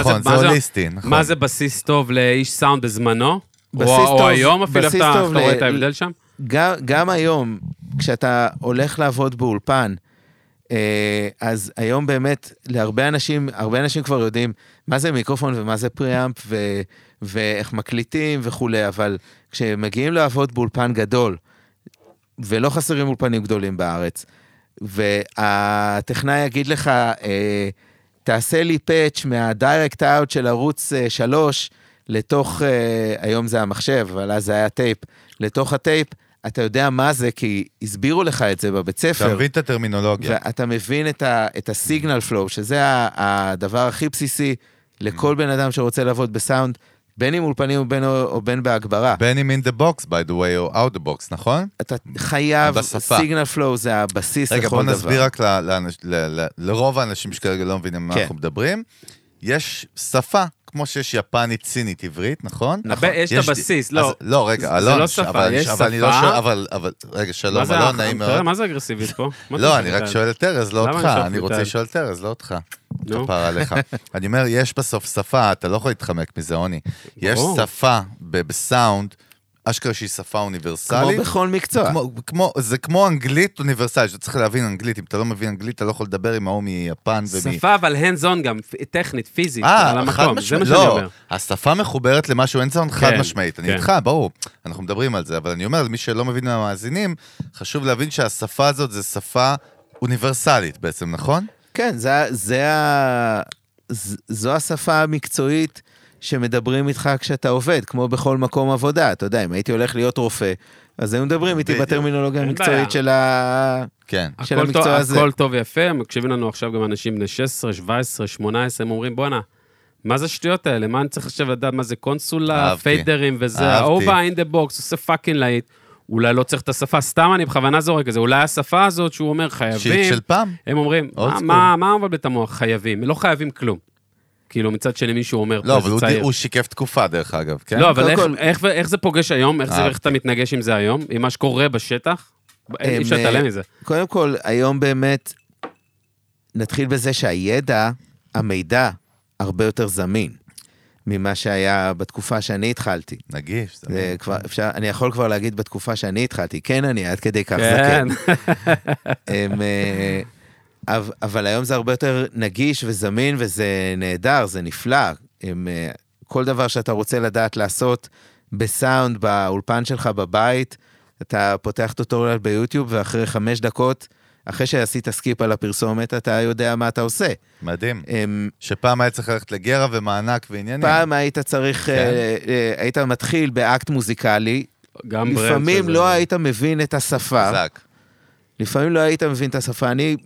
נכון, זה הוליסטי, נכון. מה זה בסיס טוב לאיש סאונד בזמנו? או היום אפילו אתה רואה את ההבדל שם? גם היום, כשאתה הולך לעבוד באולפן, אז היום באמת, להרבה אנשים כבר יודעים מה זה מיקרופון ומה זה פריאמפ ואיך מקליטים וכולי, אבל כשמגיעים לעבוד באולפן גדול, ולא חסרים אולפנים גדולים בארץ, והטכנאי יגיד לך, תעשה לי פאץ' מהדיירקט אאוט של ערוץ 3, לתוך, היום זה המחשב, אבל אז זה היה טייפ, לתוך הטייפ, אתה יודע מה זה, כי הסבירו לך את זה בבית ספר. אתה מבין את הטרמינולוגיה. ואתה מבין את הסיגנל פלואו, שזה הדבר הכי בסיסי לכל בן אדם שרוצה לעבוד בסאונד, בין אם אולפנים או בין בהגברה. בין אם in the box, by the way, או out the box, נכון? אתה חייב, סיגנל פלואו זה הבסיס לכל דבר. רגע, בוא נסביר רק לרוב האנשים שכרגע לא מבינים מה אנחנו מדברים. יש שפה. כמו שיש יפנית, סינית, עברית, נכון? יש את הבסיס, לא. לא, רגע, אלון, אבל רגע, שלום, אלון, נעים מאוד. מה זה אגרסיבית פה? לא, אני רק שואל את ארז, לא אותך. אני רוצה לשאול את ארז, לא אותך. כפרה עליך. אני אומר, יש בסוף שפה, אתה לא יכול להתחמק מזה, עוני. יש שפה בסאונד, אשכרה שהיא שפה אוניברסלית. כמו בכל מקצוע. זה כמו אנגלית אוניברסלית, שאתה צריך להבין אנגלית, אם אתה לא מבין אנגלית, אתה לא יכול לדבר עם ההוא מיפן ומי... שפה, אבל hands-on גם, טכנית, פיזית, על המקום, זה מה שאני אומר. השפה מחוברת למשהו, אין זמן חד משמעית. אני איתך, ברור, אנחנו מדברים על זה, אבל אני אומר, למי שלא מבין מהמאזינים, חשוב להבין שהשפה הזאת זה שפה אוניברסלית בעצם, נכון? כן, זו השפה המקצועית שמדברים איתך כשאתה עובד, כמו בכל מקום עבודה, אתה יודע, אם הייתי הולך להיות רופא, אז הם מדברים איתי בטרמינולוגיה המקצועית של המקצוע הזה. הכל טוב ויפה, מקשיבים לנו עכשיו גם אנשים בני 16, 17, 18, הם אומרים, בוא נע, מה זה שטויות האלה? מה אני צריך עכשיו לדעת? מה זה קונסולה, פיידרים וזה, אובה אין דה בוקס, עושה פאקינג לייט, אולי לא צריך את השפה, סתם אני בכוונה זורק את זה, אולי השפה הזאת שהוא אומר חייבים, של פעם? הם אומרים, מה אבל בתמוך? חייבים, לא חייבים כלום. כאילו מצד שני מישהו אומר... לא, אבל הוא שיקף תקופה דרך אגב, כן? לא, אבל איך זה פוגש היום? איך אתה מתנגש עם זה היום? עם מה שקורה בשטח? אי אפשר להתעלם מזה. קודם כל, היום באמת נתחיל בזה שהידע, המידע, הרבה יותר זמין ממה שהיה בתקופה שאני התחלתי. נגיש. אני יכול כבר להגיד בתקופה שאני התחלתי, כן אני, עד כדי כך זקן. כן. אבל היום זה הרבה יותר נגיש וזמין, וזה נהדר, זה נפלא. כל דבר שאתה רוצה לדעת לעשות בסאונד, באולפן שלך בבית, אתה פותח טוטוריאל ביוטיוב, ואחרי 5 דקות, אחרי שעשית סקיפ על הפרסומת, אתה יודע מה אתה עושה. מדהים. שפעם היית צריך ללכת לגרע ומענק ועניינים. פעם היית צריך, היית מתחיל באקט מוזיקלי, לפעמים לא היית מבין את השפה. זק. לפעמים לא היית מבין את השפה, אני...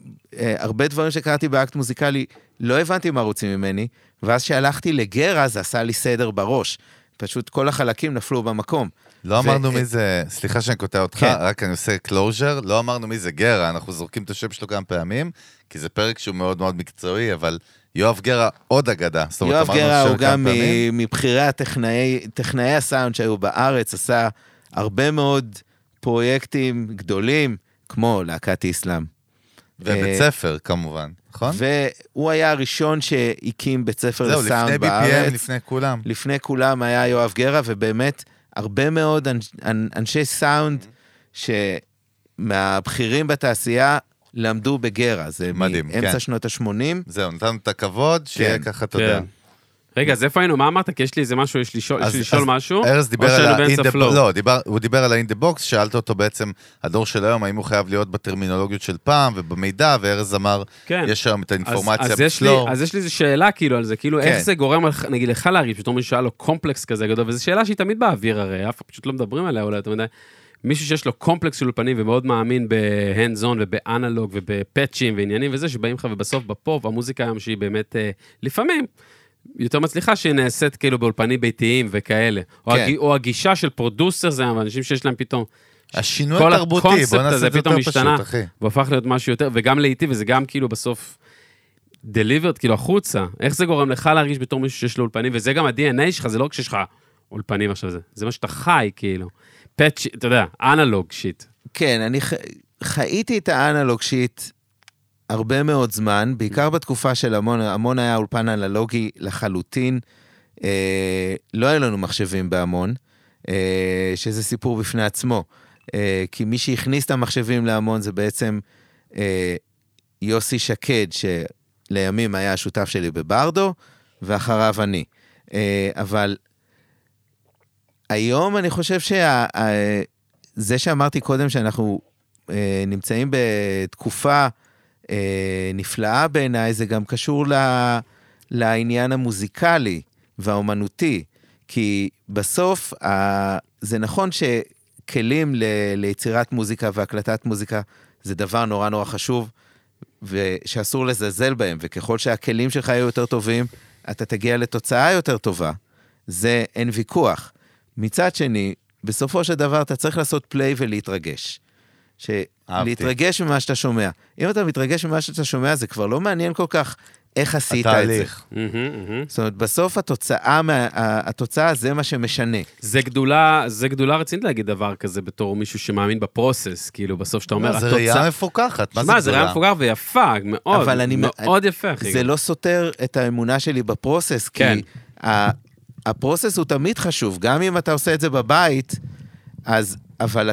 הרבה דברים שקראתי באקט מוזיקלי, לא הבנתי מה רוצים ממני, ואז שהלכתי לגרה, זה עשה לי סדר בראש. פשוט כל החלקים נפלו במקום. לא אמרנו מי זה, סליחה שאני קוטע אותך, רק אני עושה קלוז'ר, לא אמרנו מי זה גרה, אנחנו זורקים את השם שלו גם פעמים, כי זה פרק שהוא מאוד מאוד מקצועי, אבל יואב גרה עוד אגדה. יואב גרה הוא גם מבחירי הטכנאי הסאונד שהיו בארץ, עשה הרבה מאוד פרויקטים גדולים, כמו להקת איסלאם. ובית ספר, כמובן, נכון? והוא היה הראשון שהקים בית ספר לסאונד בארץ. זהו, לפני BPM, לפני כולם. לפני כולם היה יואב גרה, ובאמת הרבה מאוד אנשי סאונד שמהבחירים בתעשייה למדו בגרה. זה מאמצע שנות ה-80. זהו, נתנו את הכבוד שיהיה ככה, תודה. רגע, אז איפה היינו? מה אמרת? כי יש לי איזה משהו, יש לי לשאול משהו? ארז דיבר על האינדבוקס, שאלת אותו בעצם, הדור של היום, האם הוא חייב להיות בטרמינולוגיות של פעם ובמידע, וארז אמר, יש שם את האינפורמציה בשלום. אז יש לי איזו שאלה כאילו על זה, כאילו איך זה גורם, נגיד לך להריב, שאתה אומר שאלה לו קומפלקס כזה גדול, וזו שאלה שהיא תמיד באוויר הרי, אף פשוט לא מדברים עליה, אולי אתה יודע, מישהו שיש לו קומפלקס של אולפנים ומאוד מאמין בהנדזון ובאנלוג ובפאצ'ים ועניינים וזה, שבאים לך ובסוף בפופ, המוזיקה היום שהיא באמת, לפעמים, יותר מצליחה שהיא נעשית כאילו באולפנים ביתיים וכאלה. כן. או הגישה של פרודוסר זה, אנשים שיש להם פתאום... השינוי התרבותי, בוא נעשה את זה יותר פשוט, אחי. והפך להיות משהו יותר, וגם לעיתי, וזה גם כאילו בסוף דליברד, כאילו החוצה. איך זה גורם לך להרגיש בתור מישהו שיש לו אולפנים, וזה גם ה-DNA שלך, זה לא רק שיש לך אולפנים עכשיו זה. זה מה שאתה חי כאילו. פאצ' אתה יודע, אנלוג שיט. כן, אני חייתי את האנלוג שיט, הרבה מאוד זמן, בעיקר בתקופה של המון, המון היה אולפן אנלוגי לחלוטין, לא היה לנו מחשבים בהמון, שזה סיפור בפני עצמו, כי מי שהכניס את המחשבים להמון זה בעצם יוסי שקד, שלימים היה השותף שלי בברדו, ואחריו אני. אבל היום אני חושב שזה שאמרתי קודם שאנחנו נמצאים בתקופה נפלאה בעיניי, זה גם קשור לעניין המוזיקלי והאומנותי, כי בסוף זה נכון שכלים ליצירת מוזיקה והקלטת מוזיקה זה דבר נורא נורא חשוב ושאסור לזלזל בהם, וככל שהכלים שלך יהיו יותר טובים אתה תגיע לתוצאה יותר טובה, זה אין ויכוח. מצד שני, בסופו של דבר אתה צריך לעשות פליי ולהתרגש, להתרגש ממה שאתה שומע. אם אתה מתרגש ממה שאתה שומע, זה כבר לא מעניין כל כך איך עשית את זה. זאת אומרת, בסוף התוצאה זה מה שמשנה. זה גדולה רצינית להגיד דבר כזה בתור מישהו שמאמין בפרוסס, כאילו בסוף שאתה אומר, זה ראייה מפוקחת. מה, זה ראייה מפוקחת ויפה, מאוד יפה. זה לא סותר את האמונה שלי בפרוסס, כי הפרוסס הוא תמיד חשוב, גם אם אתה עושה את זה בבית, אז, אבל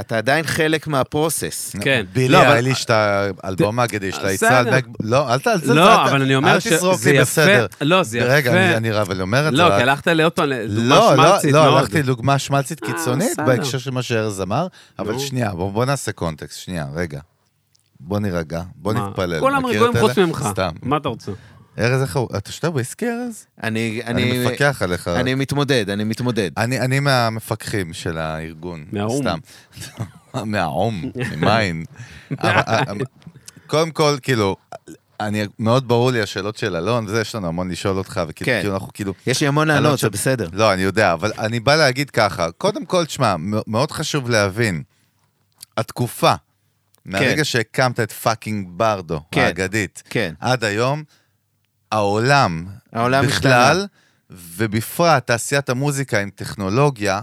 אתה עדיין חלק מהפרוסס. כן. בילי, אלי שאתה, אלבומה כדי שאתה יצא, לא, אל תעזר, אל תזרוק לי בסדר. לא, זה יפה. רגע, אני רב, אני אומר את זה. לא, כי הלכת לאותו, דוגמה שמלצית. לא, הלכתי לדוגמה שמלצית קיצונית, בהקשר של מה שארז אמר, אבל שנייה, בוא נעשה קונטקסט, שנייה, רגע. בוא נירגע, בוא נתפלל. כולם רגועים חוץ ממך. מה אתה רוצה? ארז, איך הוא? אתה שאתה בעסקי, ארז? אני מפקח עליך. אני מתמודד, אני מתמודד. אני מהמפקחים של הארגון. מהאום. סתם. מהאום, ממיין. קודם כל, כאילו, מאוד ברור לי השאלות של אלון, וזה יש לנו המון לשאול אותך, וכאילו אנחנו כאילו... יש לי המון לענות, זה בסדר. לא, אני יודע, אבל אני בא להגיד ככה, קודם כל, תשמע, מאוד חשוב להבין, התקופה, מהרגע שהקמת את פאקינג ברדו, האגדית, עד היום, העולם בכלל, ובפרט תעשיית המוזיקה עם טכנולוגיה,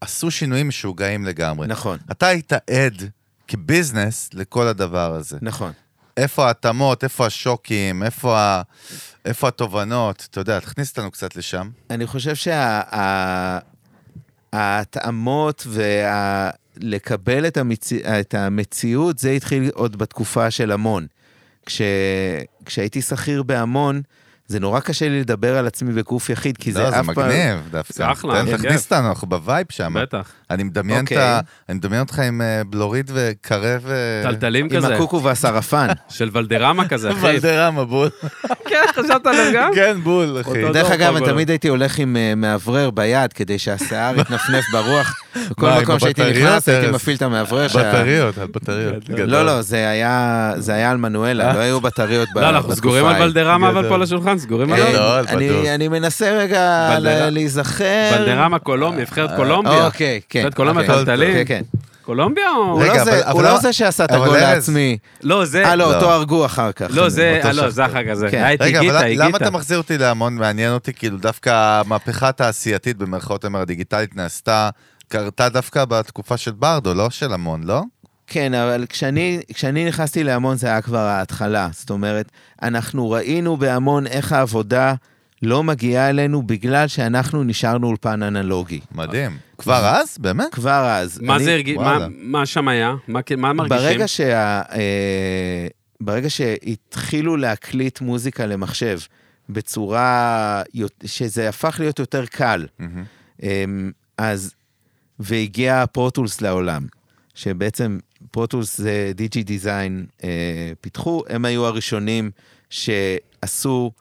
עשו שינויים משוגעים לגמרי. נכון. אתה היית עד כביזנס לכל הדבר הזה. נכון. איפה התאמות, איפה השוקים, איפה התובנות, אתה יודע, תכניס אותנו קצת לשם. אני חושב שהתאמות ולקבל את המציאות, זה התחיל עוד בתקופה של המון. כשהייתי שכיר בהמון, זה נורא קשה לי לדבר על עצמי בקוף יחיד, כי זה אף פעם... זה מגניב דווקא. תן להכניס אותנו, אנחנו בווייב שם. בטח. אני מדמיין אותך עם בלוריד וקרב... טלטלים כזה. עם הקוקו והשרפן. של ולדרמה כזה, אחי. ולדרמה, בול. כן, חשבת עליו גם? כן, בול, אחי. דרך אגב, אני תמיד הייתי הולך עם מאוורר ביד, כדי שהשיער יתנפנף ברוח. בכל מקום שהייתי נכנס, הייתי מפעיל את המאוורר. בטריות, על בטריות. לא, זה היה על מנואלה, לא היו בטריות בתקופה. לא, אנחנו סגורים על ולדרמה, אבל פה לשולחן, סגורים עליו. אני מנסה רגע להיזכר. ולדרמה קולומביה, נבחרת קולומביה. אוקיי, כן. קולומביה טלטלים. קולומביה או... הוא לא זה שעשה את הגול לעצמי. לא, זה... לא, אותו הרגו אחר כך. לא, זה אחר כך. רגע, אבל למה אתה מחזיר אותי להמון? מעניין אותי, כאילו, דווקא המהפכה התעשייתית, במרכאות אמר, הדיגיטלית נעשתה, קרתה דווקא בתקופה של ברדו, לא של המון, לא? כן, אבל כשאני נכנסתי להמון, זה היה כבר ההתחלה. זאת אומרת, אנחנו ראינו בהמון איך העבודה... לא מגיעה אלינו בגלל שאנחנו נשארנו אולפן אנלוגי. מדהים. כבר אז? באמת? כבר אז. מה שם היה? מה מרגישים? ברגע שהתחילו להקליט מוזיקה למחשב בצורה שזה הפך להיות יותר קל, אז והגיע פרוטולס לעולם, שבעצם פרוטולס זה דיג'י דיזיין פיתחו, הם היו הראשונים שעשו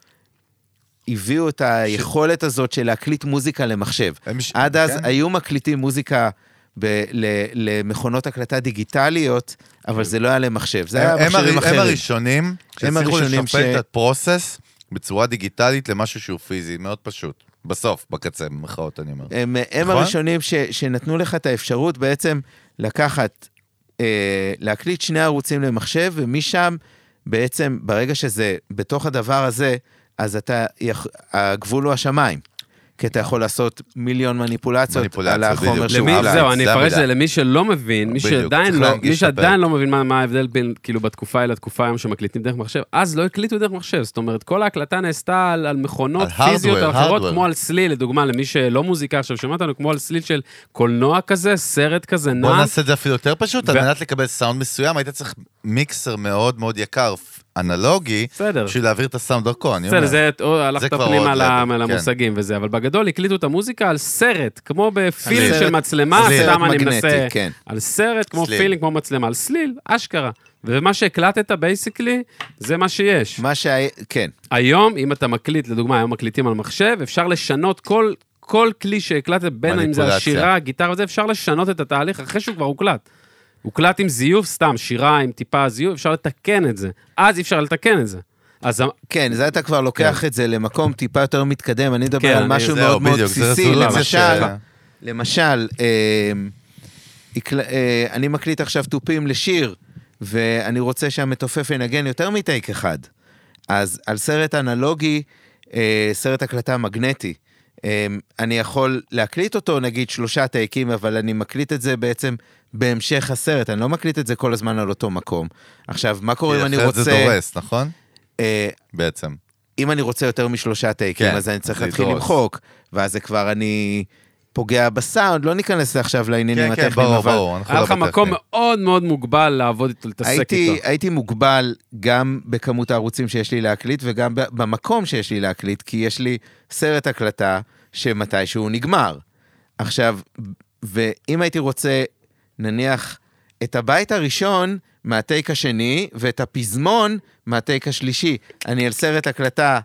הביאו את היכולת הזאת של להקליט מוזיקה למחשב. עד אז היו מקליטים מוזיקה למכונות הקלטה דיגיטליות, אבל זה לא היה למחשב. הם הראשונים שצריכו לשפט את הפרוסס בצורה דיגיטלית למשהו שהוא פיזי, מאוד פשוט. בסוף, בקצה, במחאות אני אומר. הם הראשונים שנתנו לך את האפשרות בעצם לקחת, להקליט שני ערוצים למחשב, ומשם בעצם ברגע שזה, בתוך הדבר הזה, אז הגבול הוא השמיים, כי אתה יכול לעשות מיליון מניפולציות על החומר שהוא עליו. זהו, אני אפרש את זה למי שלא מבין, מי שעדיין לא מבין מה ההבדל בין, כאילו, בתקופה אל התקופה היום שמקליטים דרך מחשב, אז לא הקליטו דרך מחשב, זאת אומרת, כל ההקלטה נעשתה על מכונות פיזיות או אחרות, כמו על סליל, לדוגמה, למי שלא מוזיקה, עכשיו שמעת לנו, כמו על סליל של קולנוע כזה, סרט כזה, נע. בוא נעשה את זה אפילו יותר פשוט, על מנת לקבל סאונד מסוים, היית צריך מיקסר מאוד מאוד יקר, אנלוגי, בשביל להעביר את הסאונד דרכו, אני אומר. זה הלכת פנימה על המושגים וזה, אבל בגדול הקליטו את המוזיקה על סרט, כמו בפילם של מצלמה, סתם אני מנסה, על סרט כמו פילם, כמו מצלמה, על סליל, אשכרה. ומה שהקלטת, בייסיקלי, זה מה שיש. כן. היום, אם אתה מקליט, לדוגמה, היום מקליטים על מחשב, אפשר לשנות כל כלי שהקלטת, בין אם זה השירה, הגיטר וזה, אפשר לשנות את התהליך אחרי שהוא כבר הוקלט. הוקלט עם זיוף, סתם, שירה עם טיפה זיוף, אפשר לתקן את זה. אז אפשר לתקן את זה. כן, זה אתה כבר לוקח את זה למקום טיפה יותר מתקדם, אני מדבר על משהו מאוד מאוד בסיסי. למשל, אני מקליט עכשיו טופים לשיר, ואני רוצה שהמתופף ינגן יותר מטייק אחד. אז על סרט אנלוגי, סרט הקלטה מגנטי, אני יכול להקליט אותו, נגיד 3 טייקים, אבל אני מקליט את זה בעצם בהמשך הסרט, אני לא מקליט את זה כל הזמן על אותו מקום. עכשיו, מה קורה אם אני רוצה... זה דורס, נכון? בעצם. אם אני רוצה יותר מ3 טייקים, אז אני צריך להתחיל למחוק, ואז זה כבר אני... פוגע בסאונד, לא ניכנס עכשיו לעניינים הטכניים, כן, ברור, היה לך מקום מאוד מאוד מוגבל לעבוד איתו, להתעסק איתו. הייתי מוגבל גם בכמות הערוצים שיש לי להקליט, וגם במקום שיש לי להקליט, כי יש לי סרט הקלטה שמתישהו נגמר. עכשיו, ואם הייתי רוצה, נניח, את הבית הראשון מהטייק השני, ואת הפזמון מהטייק השלישי, אני על סרט הקלטה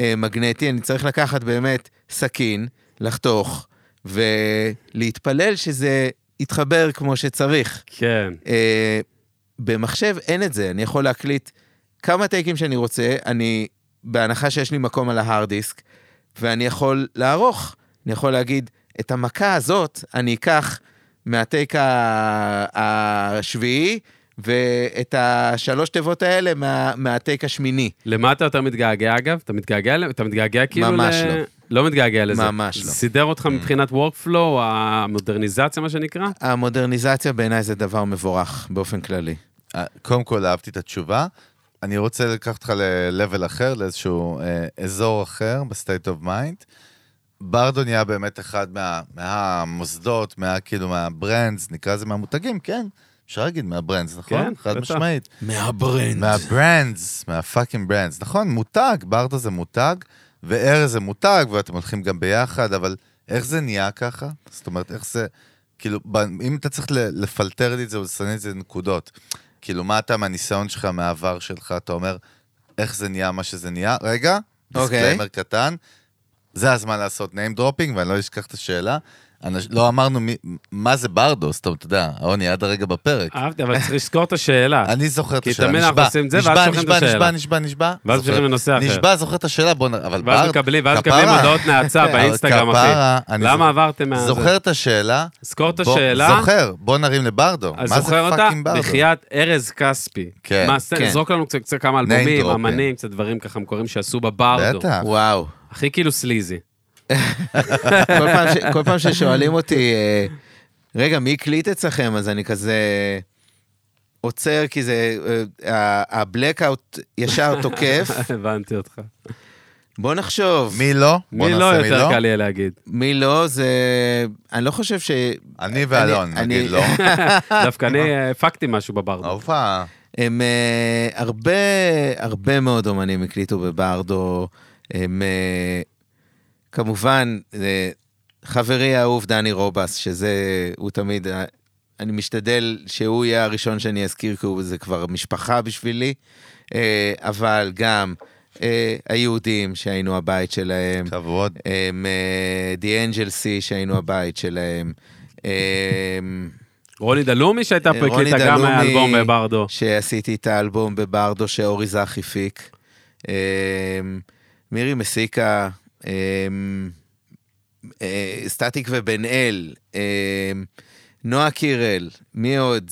מגנטי, אני צריך לקחת באמת סכין, לחתוך, ולהתפלל שזה יתחבר כמו שצריך. כן. במחשב אין את זה, אני יכול להקליט כמה טייקים שאני רוצה, אני, בהנחה שיש לי מקום על ההרדיסק, ואני יכול לערוך, אני יכול להגיד, את המכה הזאת אני אקח מהטייק השביעי, ואת השלוש תיבות האלה מהטייק השמיני. למה אתה מתגעגע אגב? אתה מתגעגע כאילו? ממש לא. לא מתגעגע לזה. ממש לא. סידר אותך מבחינת וורקפלו, המודרניזציה מה שנקרא? המודרניזציה בעיניי זה דבר מבורך באופן כללי. קודם כל אהבתי את התשובה. אני רוצה לקחת לך ל-level אחר, לאיזשהו אזור אחר, ב-state of mind. ברדו נהיה באמת אחד מהמוסדות, כאילו מהברנדס, נקרא זה מהמותגים, כן. אפשר להגיד מהברנדס, נכון? חד משמעית. מהברנדס, מהפאקינג ברנדס, נכון? מותג, ברדו זה מותג. וארז זה מותג, ואתם הולכים גם ביחד, אבל איך זה נהיה ככה? זאת אומרת, איך זה, כאילו, אם אתה צריך לפלטר לי את זה, ולסנן את זה נקודות, כאילו, מה אתה מהניסיון שלך, מהעבר שלך, אתה אומר, איך זה נהיה, מה שזה נהיה, רגע, דיסקליימר קטן, זה הזמן לעשות name dropping, ואני לא אשכח את השאלה, לא אמרנו מה זה ברדו, סתם, אתה יודע, העוני עד הרגע בפרק. אהבתי, אבל צריך לזכור את השאלה. אני זוכר את השאלה, נשבע. ואז שוכרים לנושא אחר. נשבע, זוכר את השאלה, בואו נראה, אבל ברדו, כפרה. ואז מקבלים הודעות נעצה באינסטגרם, אחי. למה עברתם מה זה? זוכר את השאלה. זכור את השאלה. זוכר, בואו נרים לברדו. מה זה פאקינג ברדו? בחיית ארז כספי. כן. זרוק לנו קצת כמה אלבומים, אמנים, קצת דברים ככה מקורים שעשו בברדו. וואו. אחי כאילו סליזי. כל פעם ששואלים אותי, רגע, מי הקליט אצלכם? אז אני כזה עוצר, כי זה, הבלקאוט ישר תוקף. הבנתי אותך. בוא נחשוב. מי לא? מי לא יותר קל לי להגיד. מי לא זה, אני לא חושב ש... אני ואלון, נגיד לא. דווקא אני הפקתי משהו בברדו. אופה. הם הרבה מאוד אומנים הקליטו בברדו, הם... כמובן, חברי האהוב דני רובס, שזה, הוא תמיד, אני משתדל שהוא יהיה הראשון שאני אזכיר, כי זה כבר משפחה בשבילי, אבל גם היהודים שהיינו הבית שלהם, כבוד. די אנג'לסי שהיינו הבית שלהם, רוני דלומי שהייתה פה, הקליטה גם האלבום בברדו. שעשיתי את האלבום בברדו, שאורי זכי פיק, מירי מסיקה, סטטיק ובן אל, נועה קירל, מי עוד?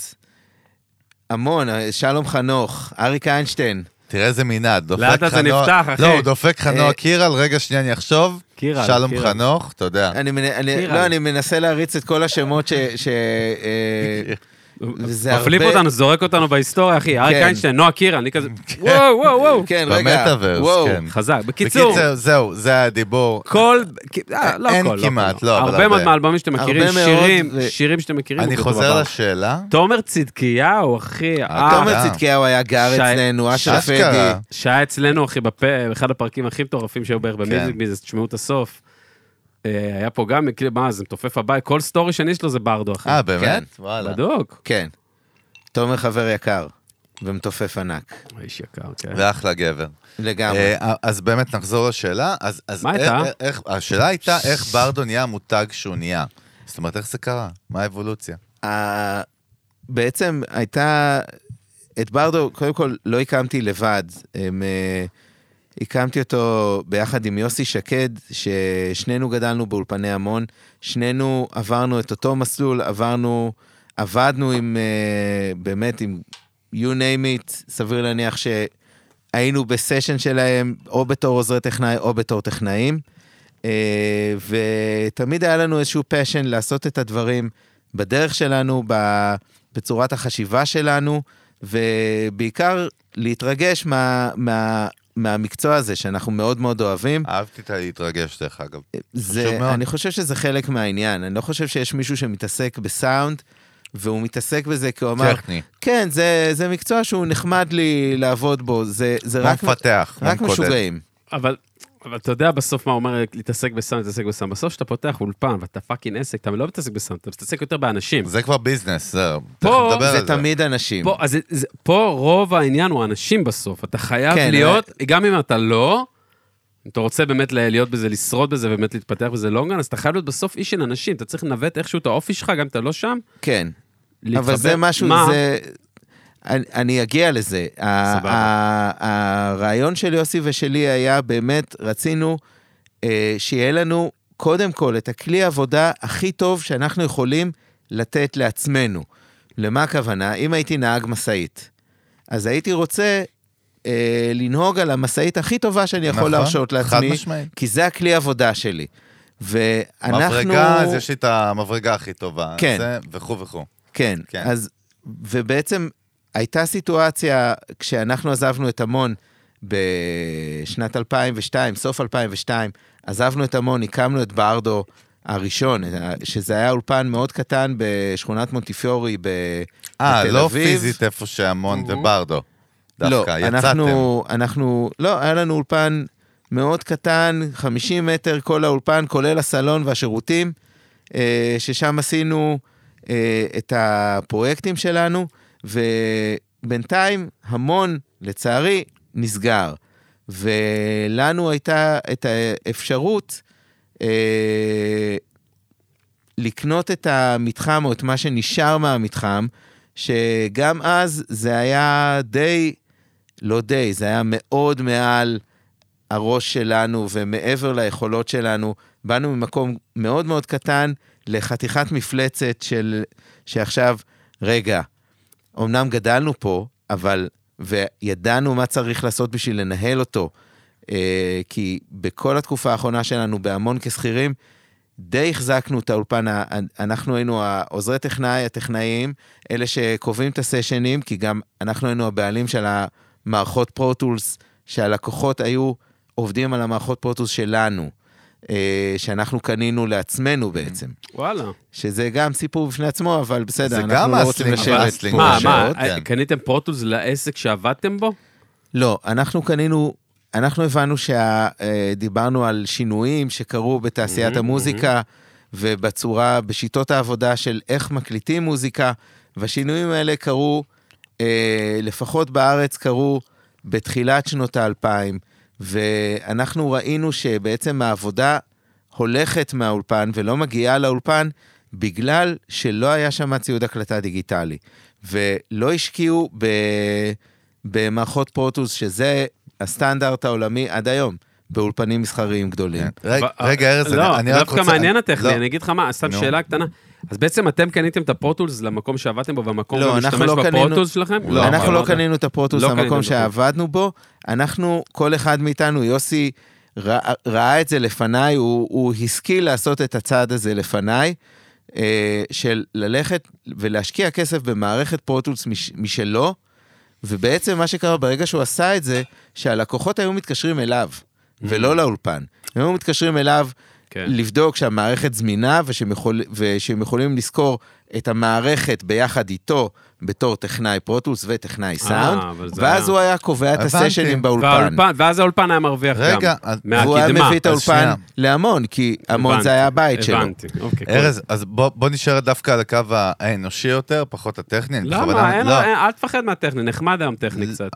המון, שלום חנוך, אריק איינשטיין. תראה איזה מנעד, דופק חנוך. לא, דופק חנוך, קירל, רגע שנייה אני אחשוב. שלום חנוך, אתה יודע. לא, אני מנסה להריץ את כל השמות ש... מפליפ אותנו, זורק אותנו בהיסטוריה, אחי. אריק איינשטיין, נועה קירן, אני כזה, וואו, וואו, וואו. כן, רגע. במטאברס, כן. חזק. בקיצור. זהו, זה הדיבור. כל, לא כל. אין כמעט, לא, אבל הרבה. הרבה מאוד מהאלבומים שאתם מכירים, שירים שאתם מכירים. אני חוזר לשאלה. תומר צדקיהו, אחי. תומר צדקיהו היה גר אצלנו, אשר פדי. שהיה אצלנו, אחי, באחד הפרקים הכי מטורפים שהיו בערך במיוזיק ביזנס, תשמעו את הסוף. היה פה גם, מה, זה מתופף הבית, כל סטורי שני שלו זה ברדו אחר. באמת? וואלה. בדוק. כן. תומר חבר יקר, ומתופף ענק. איש יקר, כן. ואחלה גבר. לגמרי. אז באמת נחזור לשאלה, מה הייתה? השאלה הייתה איך ברדו נהיה מותג שהוא נהיה. זאת אומרת, איך זה קרה? מה האבולוציה? בעצם הייתה, את ברדו, קודם כל, לא הקמתי לבד, הקמתי אותו ביחד עם יוסי שקד, ששנינו גדלנו באולפני המון, שנינו עברנו את אותו מסלול, עבדנו עם, באמת עם you name it, סביר להניח שהיינו בסשן שלהם, או בתור עוזרי טכנאי, או בתור טכנאים, ותמיד היה לנו איזשהו פשן לעשות את הדברים בדרך שלנו, בצורת החשיבה שלנו, ובעיקר להתרגש מה מהמקצוע הזה, שאנחנו מאוד מאוד אוהבים. אהבתי את ההתרגש דרך אגב. אני חושב שזה חלק מהעניין, אני לא חושב שיש מישהו שמתעסק בסאונד, והוא מתעסק בזה כאומר, כן, זה מקצוע שהוא נחמד לי לעבוד בו, זה רק משוגעים. אבל אתה יודע בסוף מה אומר, להתעסק בסאונד, בסוף שאתה פותח אולפן, ואתה פאקינג עסק, אתה לא מתעסק בסאונד, אתה מתעסק יותר באנשים. זה כבר ביזנס, זה תמיד אנשים. פה רוב העניין הוא אנשים בסוף, אתה חייב להיות, גם אם אתה לא, אתה רוצה באמת להיות בזה, לשרוד בזה, באמת להתפתח בזה לונגן, אז אתה חייב להיות בסוף איש של אנשים, אתה צריך לנווט איכשהו את האופי שלך, גם אם אתה לא שם. כן, אבל זה משהו, אני אגיע לזה. הרעיון של יוסי ושלי היה באמת, רצינו שיהיה לנו קודם כל את הכלי העבודה הכי טוב שאנחנו יכולים לתת לעצמנו. למה הכוונה? אם הייתי נהג מסעית, אז הייתי רוצה לנהוג על המסעית הכי טובה שאני יכול להרשות לעצמי, כי זה הכלי העבודה שלי. מברגה, אז יש לי את המברגה הכי טובה, וכו. כן, ובעצם הייתה סיטואציה, כשאנחנו עזבנו את המון בשנת 2002, סוף 2002, עזבנו את המון, הקמנו את ברדו הראשון, שזה היה אולפן מאוד קטן בשכונת מונטיפיורי בתל אביב. לא פיזית איפה שהמון וברדו. דווקא, לא, אנחנו, לא, היה לנו אולפן מאוד קטן, 50 מטר כל האולפן, כולל הסלון והשירותים, ששם עשינו את הפרויקטים שלנו, ובינתיים המון, לצערי, נסגר. ולנו הייתה את האפשרות לקנות את המתחם, או את מה שנשאר מהמתחם, שגם אז זה היה די, לא די, זה היה מאוד מעל הראש שלנו ומעבר ליכולות שלנו. באנו ממקום מאוד מאוד קטן לחתיכת מפלצת של, שעכשיו, רגע, אמנם גדלנו פה, אבל, וידענו מה צריך לעשות בשביל לנהל אותו, כי בכל התקופה האחרונה שלנו, בהמון כסחירים, די החזקנו את האולפן, אנחנו היינו העוזרי טכנאי, הטכנאים, אלה שקובעים את הסשנים, כי גם אנחנו היינו הבעלים של המערכות פרוטולס, שהלקוחות היו עובדים על המערכות פרוטולס שלנו, שאנחנו קנינו לעצמנו בעצם. וואלה. שזה גם סיפור בפני עצמו, אבל בסדר, אנחנו לא רוצים לשבת פה. מה, קניתם פרוטולס לעסק שעבדתם בו? לא, אנחנו קנינו... אנחנו הבנו שדיברנו על שינויים שקרו בתעשיית המוזיקה, ובצורה, בשיטות העבודה של איך מקליטים מוזיקה, והשינויים האלה קרו, לפחות בארץ קרו, בתחילת שנות ה-2000, ואנחנו ראינו שבעצם העבודה הולכת מהאולפן, ולא מגיעה לאולפן, בגלל שלא היה שם ציוד הקלטה דיגיטלי, ולא השקיעו במערכות פרוטוס, שזה... הסטנדרט העולמי עד היום, באולפנים מסחריים גדולים. רגע, ארז, אני רק רוצה... דווקא מעניין הטכני, אני אגיד לך מה, סתם שאלה קטנה. אז בעצם אתם קניתם את הפרוטולס למקום שעבדתם בו, והמקום להשתמש בפרוטולס שלכם? לא, אנחנו לא קנינו את הפרוטולס למקום שעבדנו בו, אנחנו, כל אחד מאיתנו, יוסי ראה את זה לפניי, הוא השכיל לעשות את הצעד הזה לפניי, של ללכת ולהשקיע כסף במערכת פרוטולס משלו, ובעצם מה שקרה ברגע שהוא עשה את זה, שהלקוחות היו מתקשרים אליו, ולא לאולפן. הם היו מתקשרים אליו לבדוק שהמערכת זמינה, ושהם יכולים לזכור את המערכת ביחד איתו, בתור טכנאי פרוטוס וטכנאי סאונד, ואז הוא היה קובע את הסשנים באולפן. ואז האולפן היה מרוויח גם. והוא היה מביא את האולפן להמון, כי המון זה היה הבית שלו. ארז, אז בוא נשאר דווקא על הקו האנושי יותר, פחות הטכני. למה? אל תפחד מהטכני, נחמד היום טכני קצת.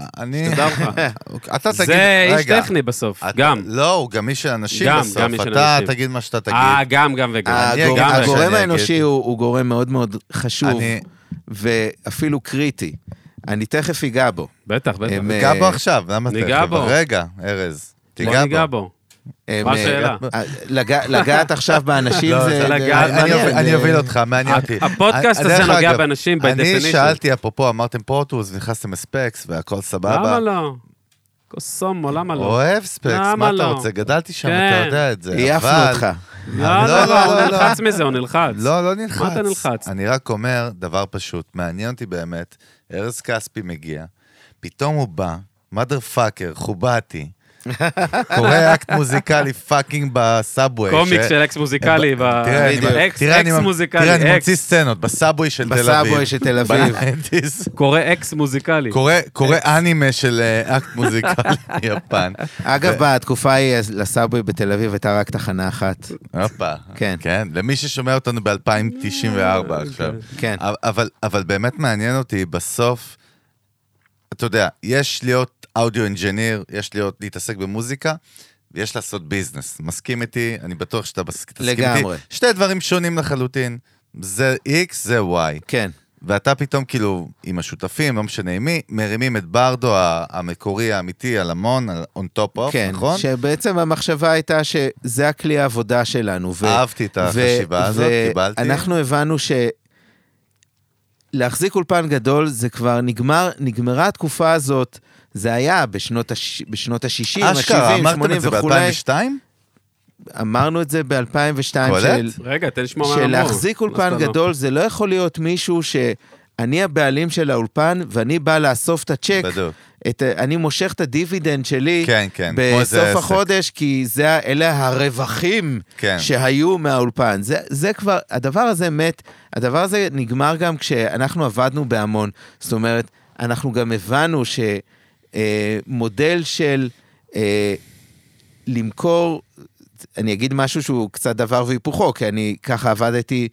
זה איש טכני בסוף, גם. לא, הוא גם איש של אנשים בסוף. אתה תגיד מה שאתה תגיד. גם וגם. הגורם האנושי הוא גורם מאוד מאוד חשוב. ואפילו קריטי. אני תכף אגע בו. בטח. ניגע בו עכשיו, למה תכף? ניגע בו. רגע, ארז, תיגע בו. מה השאלה? לגעת עכשיו באנשים זה... אני אוביל אותך, מעניין אותי. הפודקאסט הזה נוגע באנשים, אני שאלתי, אפרופו, אמרתם פרוטוס, נכנסתם ספקס והכל סבבה. למה לא? קוסומו, למה לא? אוהב ספקס, מה אתה רוצה? גדלתי שם, אתה יודע את זה. עייפנו אותך. לא, נלחץ מזה, הוא נלחץ. לא נלחץ. מה אתה נלחץ? אני רק אומר דבר פשוט, מעניין אותי באמת, ארז כספי מגיע, פתאום הוא בא, motherfucker, חובתי. קורא אקט מוזיקלי פאקינג בסאבווי. קומיקס של אקס מוזיקלי. תראה, אני מוציא סצנות בסאבווי של תל אביב. בסאבווי של תל אביב. קורא אקס מוזיקלי. קורא אנימה של אקט מוזיקלי מיפן. אגב, בתקופה היא לסאבווי בתל אביב הייתה רק תחנה אחת. אופה. כן. למי ששומע אותנו ב-2094 עכשיו. כן. אבל באמת מעניין אותי בסוף, אתה יודע, יש להיות אודיו אינג'ניר, יש להתעסק במוזיקה, ויש לעשות ביזנס. מסכים איתי, אני בטוח שאתה תסכים איתי. שתי דברים שונים לחלוטין, זה X, זה Y. כן. ואתה פתאום כאילו, עם השותפים, לא משנה מי, מרימים את ברדו המקורי האמיתי, על המון, על on top off, כן, נכון? שבעצם המחשבה הייתה שזה הכלי העבודה שלנו. אהבתי את החשיבה הזאת, קיבלתי. אנחנו הבנו ש... להחזיק אולפן גדול, זה כבר נגמר, נגמרה התקופה הזאת, זה היה בשנות ה-60, ה-70, 80 וכולי. אמרנו את זה ב-2002. רגע, תן לשמוע מה אמרו. שלהחזיק אולפן גדול, זה לא יכול להיות מישהו שאני הבעלים של האולפן, ואני בא לאסוף את הצ'ק, אני מושך את הדיבידנד שלי בסוף החודש, כי אלה הרווחים שהיו מהאולפן. זה כבר, הדבר הזה מת, הדבר הזה נגמר גם כשאנחנו עבדנו בהמון. זאת אומרת, אנחנו גם הבנו שמודל של למכור, אני אגיד משהו שהוא קצת דבר והיפוכו, כי אני ככה עבדתי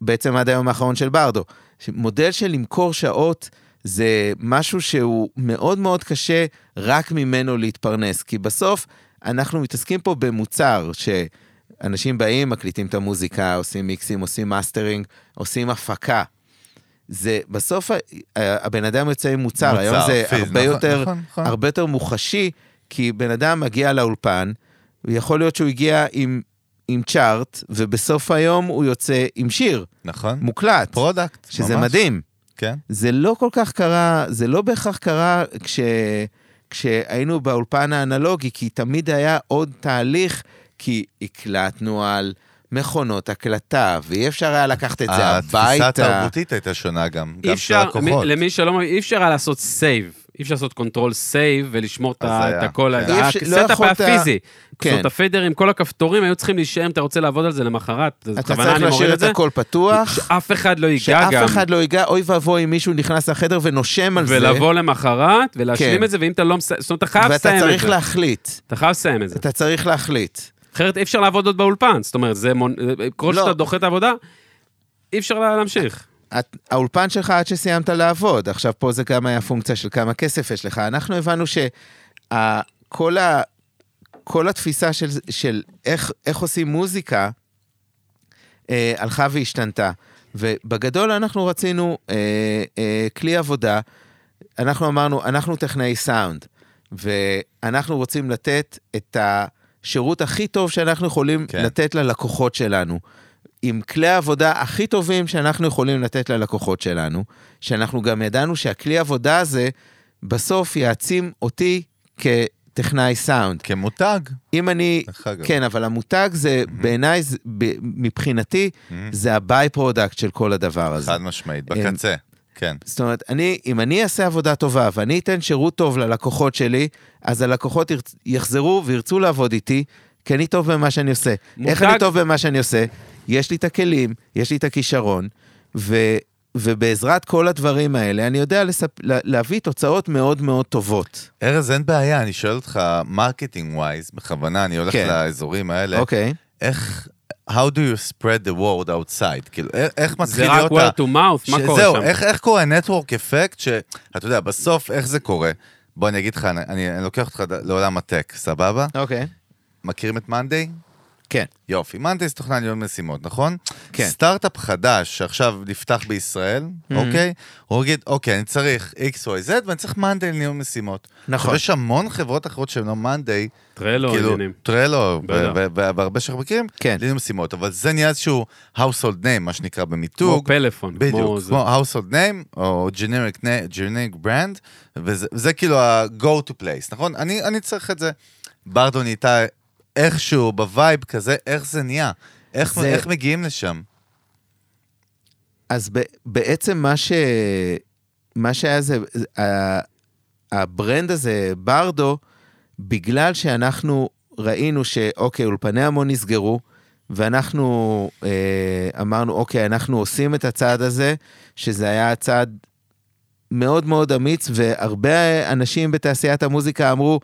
בעצם עד היום האחרון של ברדו. מודל של למכור שעות זה משהו שהוא מאוד מאוד קשה רק ממנו להתפרנס, כי בסוף אנחנו מתעסקים פה במוצר שאנשים באים, מקליטים את המוזיקה, עושים מיקסים, עושים מאסטרינג, עושים הפקה. זה בסוף הבן אדם יוצא עם מוצר, היום זה הרבה יותר מוחשי, כי בן אדם מגיע לאולפן, יכול להיות שהוא הגיע עם צ'ארט, ובסוף היום הוא יוצא עם שיר, מוקלט, שזה מדהים. זה לא כל כך קרה, זה לא בהכרח קרה כשהיינו באולפן האנלוגי, כי תמיד היה עוד תהליך, כי הקלטנו על... מכונות, הקלטה, ואי אפשר היה לקחת את זה הביתה. התפיסה התרבותית הייתה שונה גם, גם של הכוחות. למי שלא מבין, אי אפשר היה לעשות סייב, אי אפשר לעשות קונטרול סייב, ולשמור את הכל, הסטאפ הפיזי. זאת הפדרים, כל הכפתורים, היו צריכים להישאר, אם אתה רוצה לעבוד על זה למחרת. אתה צריך להשאיר את הכל פתוח. שאף אחד לא ייגע גם. שאף אחד לא ייגע, אוי ואבוי, אם מישהו נכנס לחדר ונושם על זה. ולבוא למחרת, ולהשלים את זה, ואם אתה לא... אתה צריך להחליט. אחרת אי אפשר לעבוד עוד באולפן, זאת אומרת, כל שאתה דוחה את העבודה, אי אפשר להמשיך. האולפן שלך עד שסיימת לעבוד, עכשיו פה זה גם היה פונקציה של כמה כסף יש לך, אנחנו הבנו שכל התפיסה של איך עושים מוזיקה, הלכה והשתנתה, ובגדול אנחנו רצינו כלי עבודה, אנחנו אמרנו, אנחנו טכנאי סאונד, ואנחנו רוצים לתת את השירות הכי טוב שאנחנו יכולים לתת ללקוחות שלנו, עם כלי העבודה הכי טובים שאנחנו יכולים לתת ללקוחות שלנו, שאנחנו גם ידענו שהכלי העבודה הזה בסוף יעצים אותי כטכנאי סאונד. כמותג. אם אני, כן, אבל המותג זה בעיניי, מבחינתי, זה הביי פרודקט של כל הדבר הזה. חד משמעית, בקצה. כן. זאת אומרת, אם אני אעשה עבודה טובה, ואני אתן שירות טוב ללקוחות שלי, אז הלקוחות יחזרו וירצו לעבוד איתי, כי אני טוב במה שאני עושה. איך אני טוב במה שאני עושה? יש לי את הכלים, יש לי את הכישרון, ובעזרת כל הדברים האלה, אני יודע להביא תוצאות מאוד מאוד טובות. ארז, אין בעיה, אני שואל אותך, מרקטינג ווייז, בכוונה, אני הולך לאזורים האלה, איך... How do you spread the word outside? כאילו, איך מתחיל להיות... זה רק word to mouth, מה קורה שם? איך קורה network effect אתה יודע, בסוף, איך זה קורה? בוא, אני אגיד לך, אני לוקח אותך לעולם הטק, סבבה? אוקיי. מכירים את Monday? כן. יופי, Monday זה תוכנן יום משימות, נכון? כן. סטארט-אפ חדש שעכשיו נפתח בישראל, אוקיי? הוא יגיד, אוקיי, אני צריך X או Z, ואני צריך Monday ליום משימות. נכון. יש המון חברות אחרות שהן לא Monday, טרלו, עניינים. טרלו, והרבה שאנחנו מכירים, ליום משימות, אבל זה נהיה איזשהו household name, מה שנקרא במיתוג. כמו פלאפון. בדיוק, כמו household name, או generic brand, וזה כאילו ה-go to place, נכון? אני צריך את זה. ברדו נהייתה איכשהו, בווייב כזה, איך זה נהיה? איך מגיעים לשם? אז בעצם מה שהיה זה, הברנד הזה, ברדו, בגלל שאנחנו ראינו שאוקיי, אולפני המון נסגרו, ואנחנו אמרנו, אוקיי, אנחנו עושים את הצעד הזה, שזה היה הצעד מאוד מאוד אמיץ, והרבה אנשים בתעשיית המוזיקה אמרו,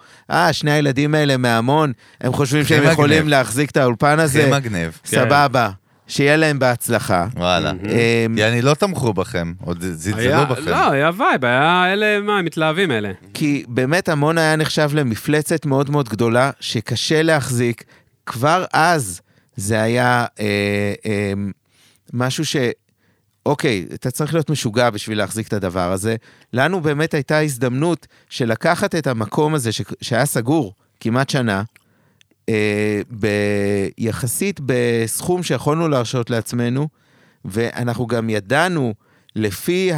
שני הילדים האלה מהמון, הם חושבים שהם יכולים להחזיק את האולפן הזה, סבבה, שיהיה להם בהצלחה. וואלה, יעני לא תמכו בכם, עוד זיצלו בכם. לא, היה וייב, היה אלה, מה, מתלהבים אלה. כי באמת המון היה נחשב למפלצת מאוד מאוד גדולה, שקשה להחזיק, כבר אז זה היה משהו ש... אוקיי, אתה צריך להיות משוגע בשביל להחזיק את הדבר הזה. לנו באמת הייתה הזדמנות של לקחת את המקום הזה שהיה סגור כמעט שנה, יחסית בסכום שיכולנו להרשות לעצמנו, ואנחנו גם ידענו לפי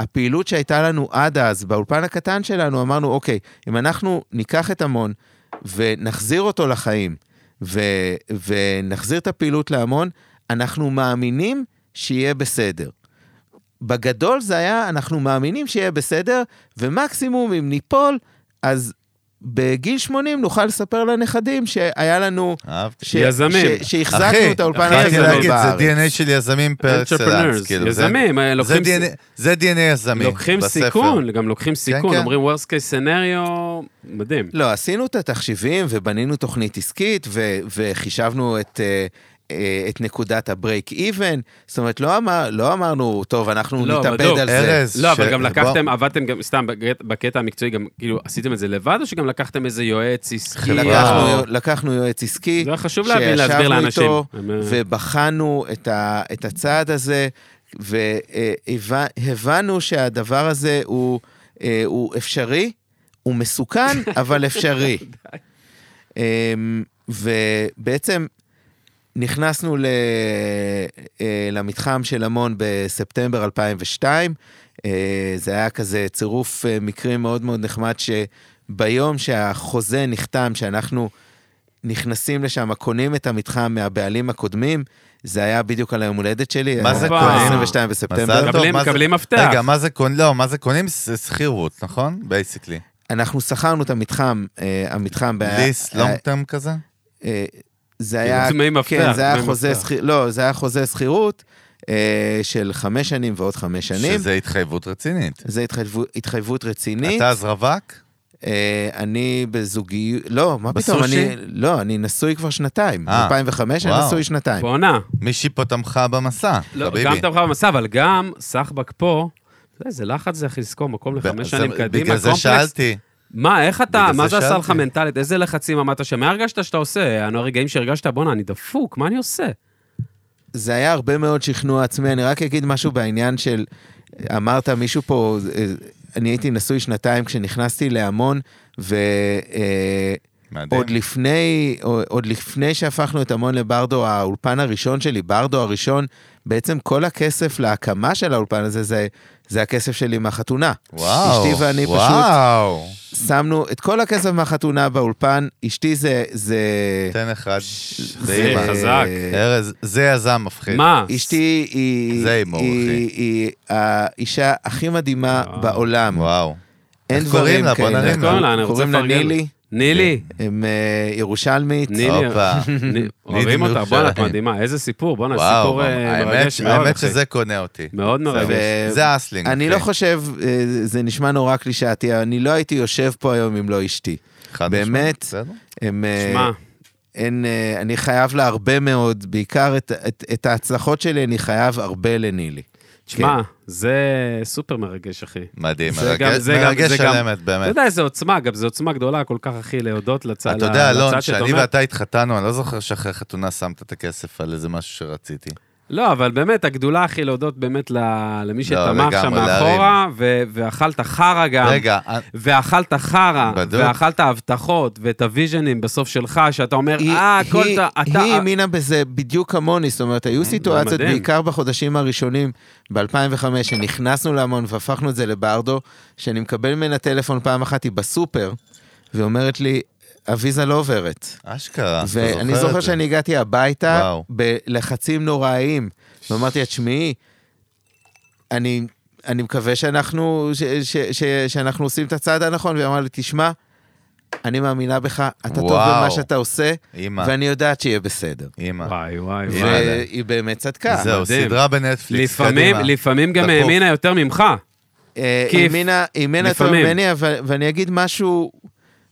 הפעילות שהייתה לנו עד אז, באולפן הקטן שלנו אמרנו, אוקיי, אם אנחנו ניקח את המון ונחזיר אותו לחיים, ונחזיר את הפעילות להמון, אנחנו מאמינים שיהיה בסדר. בגדול זה היה, אנחנו מאמינים שיהיה בסדר, ומקסימום אם ניפול, אז בגיל 80 נוכל לספר לנכדים שהיה לנו, שהחזקנו את האולפן הזה בארץ. זה DNA של יזמים פר אקסלנס. יזמים. זה DNA יזמים. לוקחים סיכון, גם לוקחים סיכון, אומרים worst case scenario, מדהים. לא, עשינו את התחשיבים, ובנינו תוכנית עסקית, וחישבנו את נקודת הברייק איבן, זאת אומרת, לא אמרנו, טוב, אנחנו נתאבד על זה. לא, אבל גם לקחתם, עבדתם גם, סתם, בקטע המקצועי, גם כאילו, עשיתם את זה לבד, או שגם לקחתם איזה יועץ עסקי? לקחנו יועץ עסקי, זה חשוב להבין, להסביר לאנשים. ובחנו את הצעד הזה, והבנו שהדבר הזה הוא אפשרי, הוא מסוכן, אבל אפשרי. ובעצם, נכנסנו למתחם של המון בספטמבר 2002, זה היה כזה צירוף מקרים מאוד מאוד נחמד, שביום שהחוזה נחתם, שאנחנו נכנסים לשם, קונים את המתחם מהבעלים הקודמים, זה היה בדיוק על היום הולדת שלי. מה זה קונים? 22 בספטמבר. מקבלים מפתח. רגע, מה זה קונים? לא, מה זה קונים? שכירות, נכון? בייסיקלי. אנחנו שכרנו את המתחם, ליס לונגטרם כזה? זה היה חוזה שכירות, לא, זה היה חוזה שכירות של 5 שנים ועוד 5 שנים. שזה התחייבות רצינית. זה התחייבות רצינית. אתה אז רווק? אני בזוגיות, לא, מה פתאום, לא, אני נשוי כבר שנתיים, 2005 אני נשוי שנתיים. בעונה. מישהי פה תמכה במסע, חביבי. גם תמכה במסע, אבל גם סחבק פה, זה לחץ, זה לזכור מקום ל5 שנים קדימה. בגלל זה שאלתי. מה, איך אתה, מה זה עשה לך מנטלית, איזה לחצים אמרת שמה הרגשת שאתה עושה? הרגעים שהרגשת, בונה, אני דפוק, מה אני עושה? זה היה הרבה מאוד שכנוע עצמי, אני רק אגיד משהו בעניין של, אמרת מישהו פה, אני הייתי נשוי שנתיים כשנכנסתי להמון, עוד לפני שהפכנו את המון לברדו, האולפן הראשון שלי, ברדו הראשון, בעצם כל הכסף להקמה של האולפן הזה, זה הכסף שלי מהחתונה. אשתי ואני פשוט שמנו את כל הכסף מהחתונה באולפן, אשתי זה... תן אחד, זה חזק. ארז, זה יזם מפחיד. מה? אשתי היא האישה הכי מדהימה בעולם. וואו. אין דברים כאלה. קוראים לה נילי. נילי. הם ירושלמית. אוהבים אותה, בוא נת מדהימה, איזה סיפור, בוא נת סיפור מרגש מאוד. האמת שזה קונה אותי. מאוד מרגש. זה אסלינג. אני לא חושב, זה נשמע נורא קלישאתי, אני לא הייתי יושב פה היום אם לא אשתי. באמת, אני חייב לה הרבה מאוד, בעיקר את ההצלחות שלי, אני חייב הרבה לנילי. תשמע, זה סופר מרגש, אחי. מדהים, מרגש שלמת, באמת. אתה יודע, איזה עוצמה, גם זו עוצמה גדולה, כל כך, אחי, להודות לצד. אתה יודע, אלון, שאני ואתה התחתנו, אני לא זוכר שאחרי חתונה שמת את הכסף על איזה משהו שרציתי. לא, אבל באמת, הגדולה, אחי, להודות באמת למי שתמך שם מאחורה, ואכלת חרה גם. רגע. ואכלת חרה, ואכלת הבטחות, ואת הוויז'נים בסוף שלך, שאתה אומר, כל אתה... היא האמינה בזה בדיוק כמוני, זאת אומרת, היו סיטואציות, בעיקר בחודשים הראשונים, ב-2005, שנכנסנו להמון, והפכנו את זה לברדו, שאני מקבל מן הטלפון פעם אחת, היא בסופר, ואומרת לי, הוויזה לא עוברת. אשכרה. ואני זוכר שאני הגעתי הביתה בלחצים נוראיים. ואמרתי, תשמעי, אני אני מקווה שאנחנו עושים את הצעד הנכון, והיא אמרה לי, תשמע, אני מאמינה בך, אתה טוב במה שאתה עושה, ואני יודעת שיהיה בסדר. וואי, וואי. והיא באמת צדקה. זהו, סדרה בנטפליקס, קדימה. לפעמים גם האמינה יותר ממך. האמינה יותר ממני, ואני אגיד משהו,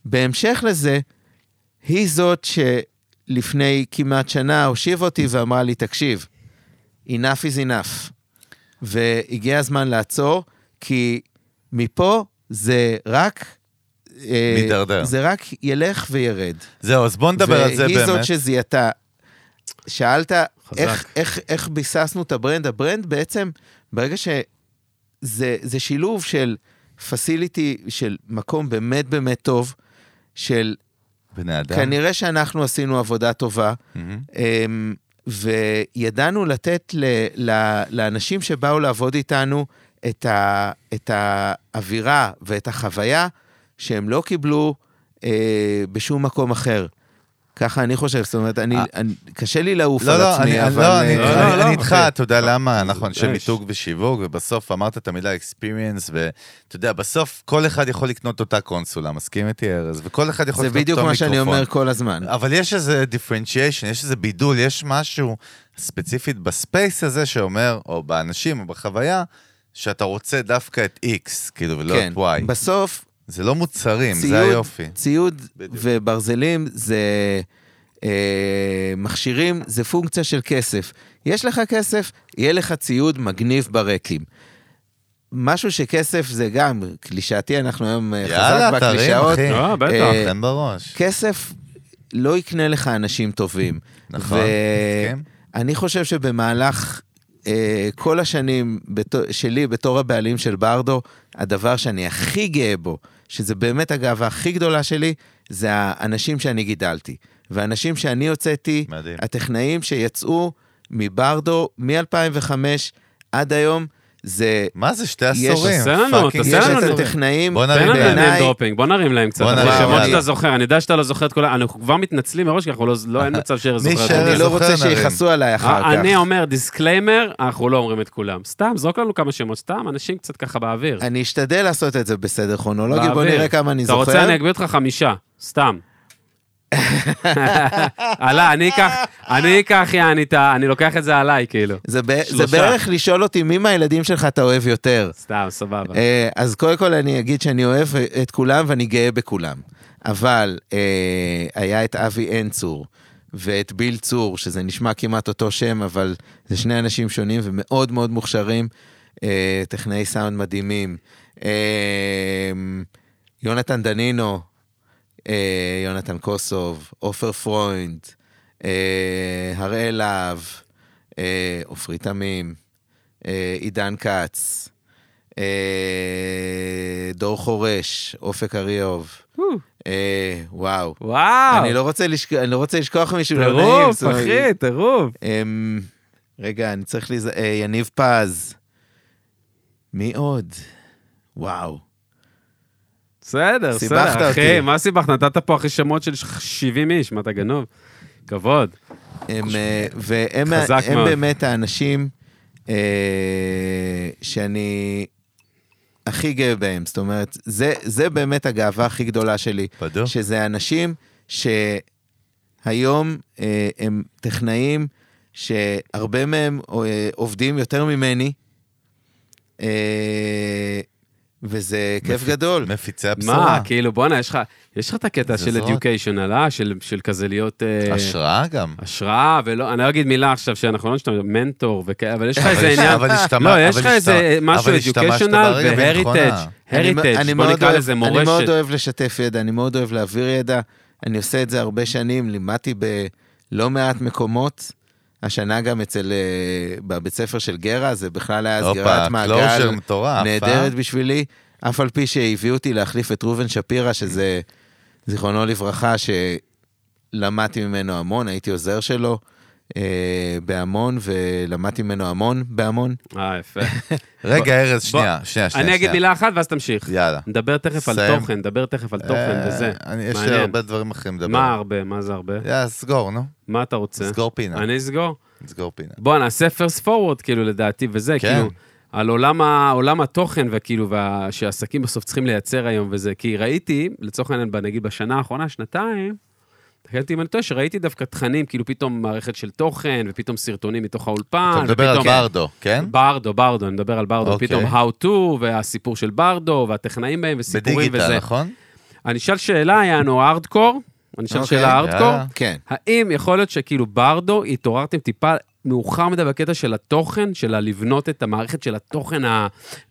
בהמשך לזה, היא זאת שלפני כמעט שנה הושיב אותי ואמרה לי, תקשיב, enough is enough. והגיע הזמן לעצור, כי מפה זה רק... מדרדר. זה רק ילך וירד. זהו, אז בוא נדבר על זה באמת. והיא זאת שזייתה. שאלת איך ביססנו את הברנד. הברנד בעצם, ברגע שזה שילוב של פסיליטי, של מקום באמת באמת טוב, של... בני אדם. כנראה שאנחנו עשינו עבודה טובה, וידענו לתת לאנשים שבאו לעבוד איתנו את האווירה ואת החוויה שהם לא קיבלו בשום מקום אחר. ככה אני חושב, זאת אומרת, קשה לי לעוף על עצמי, אבל... אני איתך, אתה יודע למה, אנחנו אנשי מיתוג ושיווק, ובסוף אמרת את המילה experience, ואתה יודע, בסוף כל אחד יכול לקנות אותה קונסולה, מסכים איתי ארז, וכל אחד יכול לקנות אותו מיקרופון. זה בדיוק מה שאני אומר כל הזמן. אבל יש איזה differentiation, יש איזה בידול, יש משהו ספציפית בספייס הזה שאומר, או באנשים, או בחוויה, שאתה רוצה דווקא את X, כאילו, ולא את Y. בסוף... זה לא מוצרים, ציוד, זה היופי. ציוד בדיוק. וברזלים זה מכשירים, זה פונקציה של כסף. יש לך כסף, יהיה לך ציוד מגניב ברקים. משהו שכסף זה גם, קלישאתי, אנחנו היום חזק בקלישאות. יאללה, תרים, אחי. לא, בטח, אתם בראש. כסף לא יקנה לך אנשים טובים. נכון, מסכים. ואני חושב שבמהלך... כל השנים שלי בתור הבעלים של ברדו, הדבר שאני הכי גאה בו, שזה באמת הגאווה הכי גדולה שלי, זה האנשים שאני גידלתי. והאנשים שאני הוצאתי, מדהים. הטכנאים שיצאו מברדו מ-2005 עד היום, זה... מה זה שתי עשורים? תעשה לנו את הטכנאים. בוא נרים להם. בוא נרים להם קצת. שמות שאתה זוכר, אני יודע שאתה לא זוכר את כל... אנחנו כבר מתנצלים מראש, כי אנחנו לא... אין מצב שאיר זוכר. אני לא רוצה שיחסו עליי אחר כך. אני אומר דיסקליימר, אנחנו לא אומרים את כולם. סתם, זרוק לנו כמה שמות. סתם, אנשים קצת ככה באוויר. אני אשתדל לעשות את זה בסדר כרונולוגי, בוא נראה כמה אני זוכר. אתה רוצה, אני אגביר אותך 5. סתם. עלה, אני אקח יעניתה, אני לוקח את זה עליי כאילו. זה בערך לשאול אותי מי מהילדים שלך אתה אוהב יותר. סתם, סבבה. אז קודם כל אני אגיד שאני אוהב את כולם ואני גאה בכולם. אבל היה את אבי אינצור ואת ביל צור, שזה נשמע כמעט אותו שם, אבל זה שני אנשים שונים ומאוד מאוד מוכשרים, טכנאי סאונד מדהימים. יונתן דנינו, יונתן קוסוב, אופר פרוינד, הראל אב, אופרי תמים, עידן קץ, דור חורש, אופק הריוב. וואו. אני לא רוצה לשכוח מישהו. תרוף, אחי, תרוף. רגע, אני צריך יניב פז. מי עוד? וואו. בסדר, בסדר, אחי, מה סיבך? נתת פה אחרי שמות של 70 איש, מה אתה גנוב? כבוד. והם באמת האנשים שאני הכי גאה בהם, זאת אומרת, זה באמת הגאווה הכי גדולה שלי, שזה אנשים שהיום הם טכנאים, שהרבה מהם עובדים יותר ממני, וזה כיף גדול. מפיצי הבשורה. מה, כאילו, בואנה, יש לך את הקטע של educational, של כזה להיות... השראה גם. השראה, ולא, אני לא אגיד מילה עכשיו, שאנחנו לא נשתמש, מנטור, אבל יש לך איזה עניין... לא, יש לך איזה משהו educational והריטג' בוא נקרא לזה מורשת. אני מאוד אוהב לשתף ידע, אני מאוד אוהב להעביר ידע, אני עושה את זה הרבה שנים, לימדתי בלא מעט מקומות, השנה גם אצל, בבית ספר של גרה, זה בכלל היה סגירת מעגל נהדרת בשבילי, אף על פי שהביאו אותי להחליף את רובן שפירה, שזה זיכרונו לברכה, שלמדתי ממנו המון, הייתי עוזר שלו בהמון, ולמדתי ממנו המון בהמון. יפה. רגע, ארז, שנייה. אני אגיד מילה אחת ואז תמשיך. יאללה. נדבר תכף על תוכן וזה. יש לי הרבה דברים אחרים לדבר. מה הרבה? מה זה הרבה? סגור, נו. מה אתה רוצה? סגור פינה. אני אסגור? סגור פינה. בוא, נעשה first forward, כאילו, לדעתי, וזה, כאילו, על עולם התוכן וכאילו, שהעסקים בסוף צריכים לייצר היום וזה, כי ראיתי, לצורך העניין, נגיד בשנה האחרונה, שנתיים, תקלתי עם הנטוש, ראיתי דווקא תכנים, כאילו פתאום מערכת של תוכן, ופתאום סרטונים מתוך האולפן. אתה מדבר על ברדו, כן? ברדו, אני מדבר על ברדו, פתאום how to, והסיפור של ברדו, והטכנאים בהם, וסיפורים וזה. בדיגיטל, נכון? אני אשאל שאלה, יענו, הארדקור, אני אשאל שאלה הארדקור, האם יכול להיות שכאילו ברדו, התעוררתם טיפה מאוחר מדי בקטע של התוכן, של לבנות את המערכת של התוכן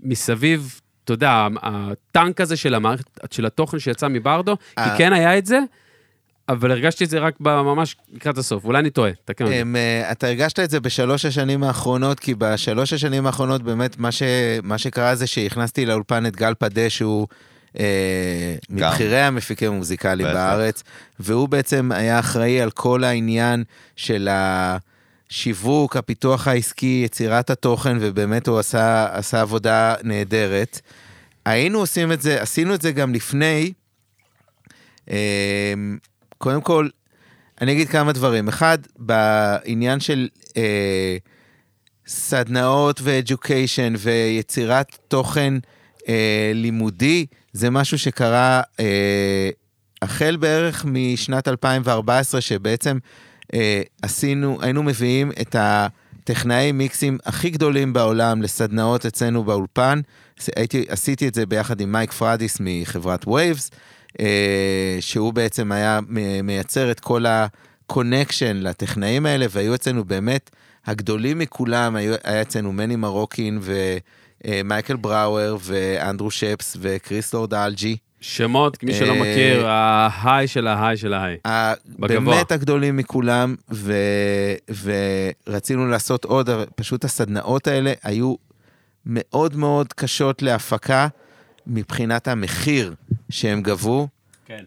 מסביב, אתה יודע, הטנק הזה של המערכת, של התוכן שיצא מברדו, כי כן היה את זה, אבל הרגשתי את זה רק ממש לקראת הסוף, אולי אני טועה, תקן אותי. אתה הרגשת את זה בשלוש השנים האחרונות, כי בשלוש השנים האחרונות באמת מה שקרה זה שהכנסתי לאולפן את גל פדש, שהוא מבחירי המפיקים המוזיקליים בארץ, והוא בעצם היה אחראי על כל העניין של השיווק, הפיתוח העסקי, יצירת התוכן, ובאמת הוא עשה עבודה נהדרת. היינו עושים את זה, עשינו את זה גם לפני, קודם כל, אני אגיד כמה דברים. אחד, בעניין של סדנאות ואדוקיישן ויצירת תוכן לימודי, זה משהו שקרה החל בערך משנת 2014, שבעצם היינו מביאים את הטכנאי מיקסים הכי גדולים בעולם לסדנאות אצלנו באולפן. עשיתי את זה ביחד עם מייק פרדיס מחברת ווייבס, שהוא בעצם היה מייצר את כל הקונקשן לטכנאים האלה, והיו אצלנו באמת הגדולים מכולם, היה אצלנו מני מרוקין ומייקל בראואר ואנדרו שפס וקריסטור דאלג'י. שמות, מי שלא מכיר, ההיי של ההיי של ההיי. באמת הגדולים מכולם, ורצינו לעשות עוד, פשוט הסדנאות האלה היו מאוד מאוד קשות להפקה, מבחינת המחיר שהם גבו, כן.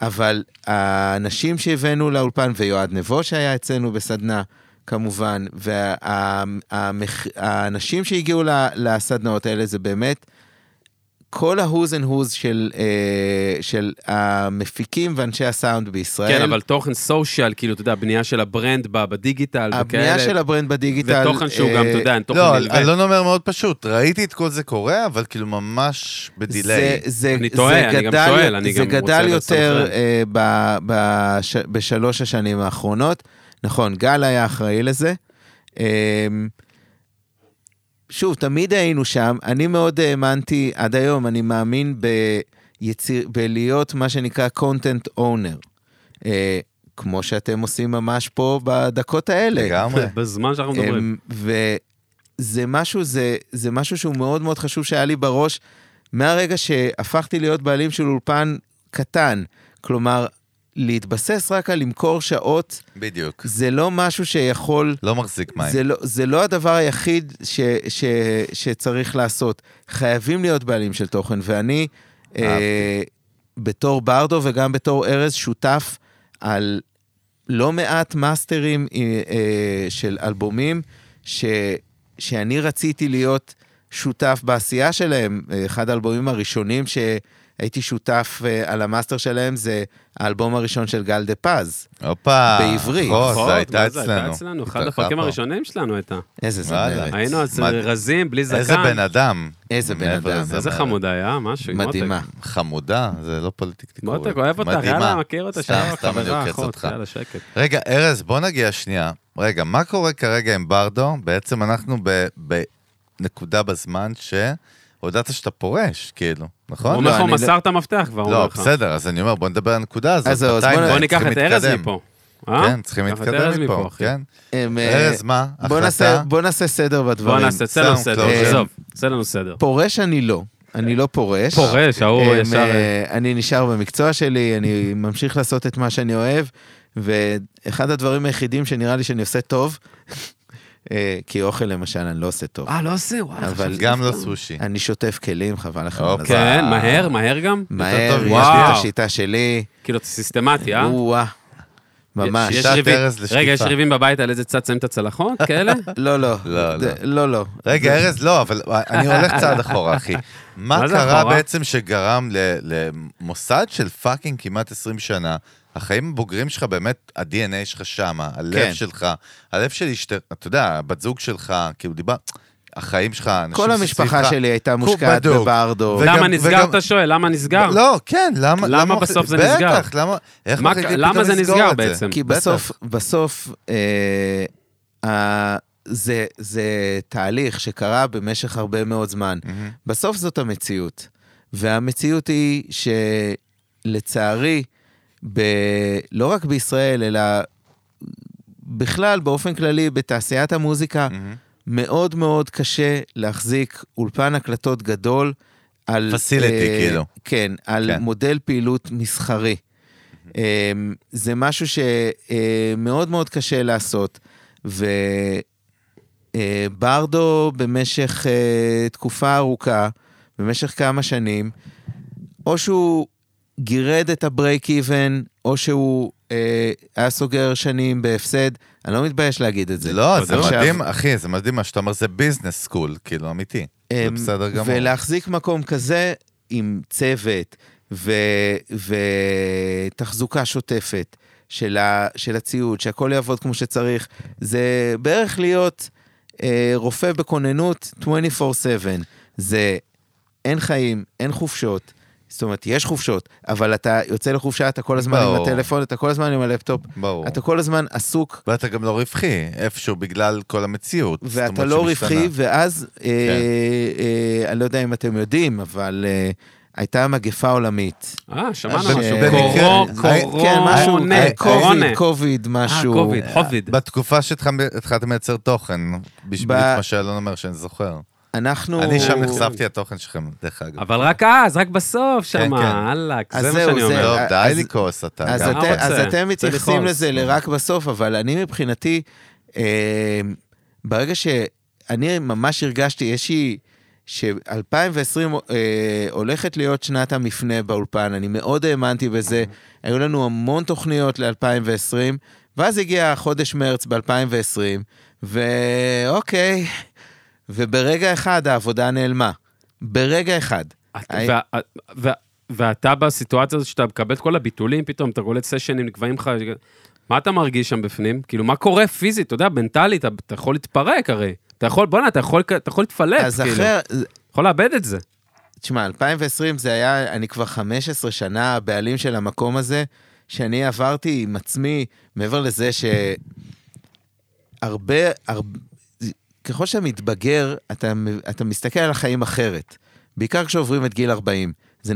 אבל האנשים שהבאנו לאולפן, ויועד נבו שהיה אצלנו בסדנה, כמובן, והאנשים שהגיעו לסדנאות האלה, זה באמת כל ההוז אין הוז של המפיקים ואנשי הסאונד בישראל. כן, אבל תוכן סושיאל, כאילו, אתה יודע, הבנייה של הברנד בדיגיטל. הבנייה של הברנד בדיגיטל. ותוכן שהוא גם, אתה יודע, תוכן נלווה. לא, אני לא אומר מאוד פשוט. ראיתי את כל זה קורה, אבל כאילו ממש בדיליי. אני טועה, אני גם שואל. זה גדל יותר בשלוש השנים האחרונות. נכון, גל היה אחראי לזה. שוב, תמיד היינו שם, אני מאוד האמנתי, עד היום, אני מאמין בלהיות מה שנקרא content owner, כמו שאתם עושים ממש פה בדקות האלה. לגמרי. בזמן שאנחנו מדברים. וזה משהו, זה משהו שהוא מאוד מאוד חשוב שהיה לי בראש, מהרגע שהפכתי להיות בעלים של אולפן קטן, כלומר, להתבסס רק על למכור שעות, בדיוק. זה לא משהו שיכול, לא מחזיק מים. זה לא הדבר היחיד שצריך לעשות. חייבים להיות בעלים של תוכן, ואני בתור ברדו וגם בתור ארז שותף על לא מעט מאסטרים של אלבומים שאני רציתי להיות שותף בעשייה שלהם. אחד האלבומים הראשונים הייתי שותף על המאסטר שלהם, זה האלבום הראשון של גל דה פאז. הופה. בעברית. זה הייתה אצלנו. אחד הפרקים הראשונים שלנו הייתה. איזה זמרת. היינו אז רזים, בלי זקן. איזה בן אדם. איזה חמודה היה, משהו. מדהימה. חמודה, זה לא פוליטיקלי קורקט. מותק, אוהב אותה, יאללה, מכיר אותה. סתם אני עוקץ אותך. רגע, ארז, בוא נגיע שנייה. רגע, מה קורה כרגע עם ברדו? בעצם אנחנו בנקודה בזמן ש הודעת שאתה פורש, כאילו, נכון? הוא אומר, הוא מסר את המפתח כבר. לא, בסדר, אז אני אומר, בוא נדבר על הנקודה הזאת. בוא ניקח את ארז מפה. כן, צריכים להתקדם מפה, כן. ארז, מה? החלטה? בוא נעשה סדר בדברים. בוא נעשה, סדר. פורש אני לא. אני לא פורש. פורש, ההוא ישר. אני נשאר במקצוע שלי, אני ממשיך לעשות את מה שאני אוהב, ואחד הדברים היחידים שנראה לי שאני עושה טוב, כי אוכל למשל אני לא עושה טוב. לא עושה, וואי. אבל גם לא סושי. אני שוטף כלים, חבל לכם. כן, מהר גם? מהר, יש לי את השיטה שלי. כאילו, סיסטמטי, וואו. ממש. רגע, יש ריבים בבית על איזה צד שמים את הצלחות, כאלה? לא. רגע, ארז, לא, אבל אני הולך צעד אחורה, אחי. מה קרה בעצם שגרם למוסד של פאקינג כמעט 20 שנה, החיים הבוגרים שלך באמת, ה-DNA שלך שם, הלב כן. שלך, הלב של אשתך, אתה יודע, בת זוג שלך, כאילו דיבר, החיים שלך, כל המשפחה שלי הייתה מושקעת בברדו. למה נסגר, אתה שואל? למה נסגר? לא, כן, למה בסוף זה נסגר? בטח, למה זה נסגר בעצם? כי בסוף, זה תהליך שקרה במשך הרבה מאוד זמן. בסוף זאת המציאות. והמציאות היא שלצערי, לא רק בישראל, אלא בכלל, באופן כללי, בתעשיית המוזיקה, מאוד מאוד קשה להחזיק אולפן הקלטות גדול על פסיליטי, כאילו. כן, על כן. מודל פעילות מסחרי. זה משהו שמאוד מאוד קשה לעשות, וברדו במשך תקופה ארוכה, במשך כמה שנים, או שהוא גירד את הברייק איבן, או שהוא היה סוגר שנים בהפסד, אני לא מתבייש להגיד את זה. לא, זה מדהים, אחי, זה מדהים מה שאתה אומר, זה ביזנס סקול, כאילו, אמיתי. זה בסדר גמור. ולהחזיק מקום כזה עם צוות ותחזוקה שוטפת של הציוד, שהכל יעבוד כמו שצריך, זה בערך להיות רופא בכוננות 24/7. זה אין חיים, אין חופשות, זאת אומרת, יש חופשות, אבל אתה יוצא לחופשה, אתה כל הזמן עם הטלפון, אתה כל הזמן עם הלפטופ, אתה כל הזמן עסוק. ואתה גם לא רווחי, איפשהו בגלל כל המציאות. ואתה לא רווחי, ואז, אני לא יודע אם אתם יודעים, אבל הייתה מגפה עולמית. שמענו משהו, קורונה. קוביד, משהו. בתקופה שהתחלתם לייצר תוכן, בשביל מה שאלון אומר שאני זוכר. אני שם נחשפתי התוכן שלכם, דרך אגב. אבל רק אז, רק בסוף, שמה, אלק, זה מה שאני אומר. לא, די לי כוס, אתה. אז אתם מתייחסים לזה לרק בסוף, אבל אני מבחינתי, ברגע שאני ממש הרגשתי, יש לי, ש-2020 הולכת להיות שנת המפנה באולפן, אני מאוד האמנתי בזה, היו לנו המון תוכניות ל-2020, ואז הגיע חודש מרץ ב-2020, ואוקיי, וברגע אחד העבודה נעלמה. ברגע אחד. ואתה בסיטואציה הזאת שאתה מקבל את כל הביטולים, פתאום אתה גולד סשנים, נקבעים לך, מה אתה מרגיש שם בפנים? כאילו, מה קורה פיזית? אתה יודע, בנטלית, אתה יכול להתפרק הרי. אתה יכול, בוא'נה, אתה יכול להתפלט, כאילו. יכול לאבד את זה. תשמע, 2020 זה היה, אני כבר 15 שנה הבעלים של המקום הזה, שאני עברתי עם עצמי, מעבר לזה שהרבה ככל שאתה מתבגר, אתה מסתכל על החיים אחרת. בעיקר כשעוברים את גיל 40. זה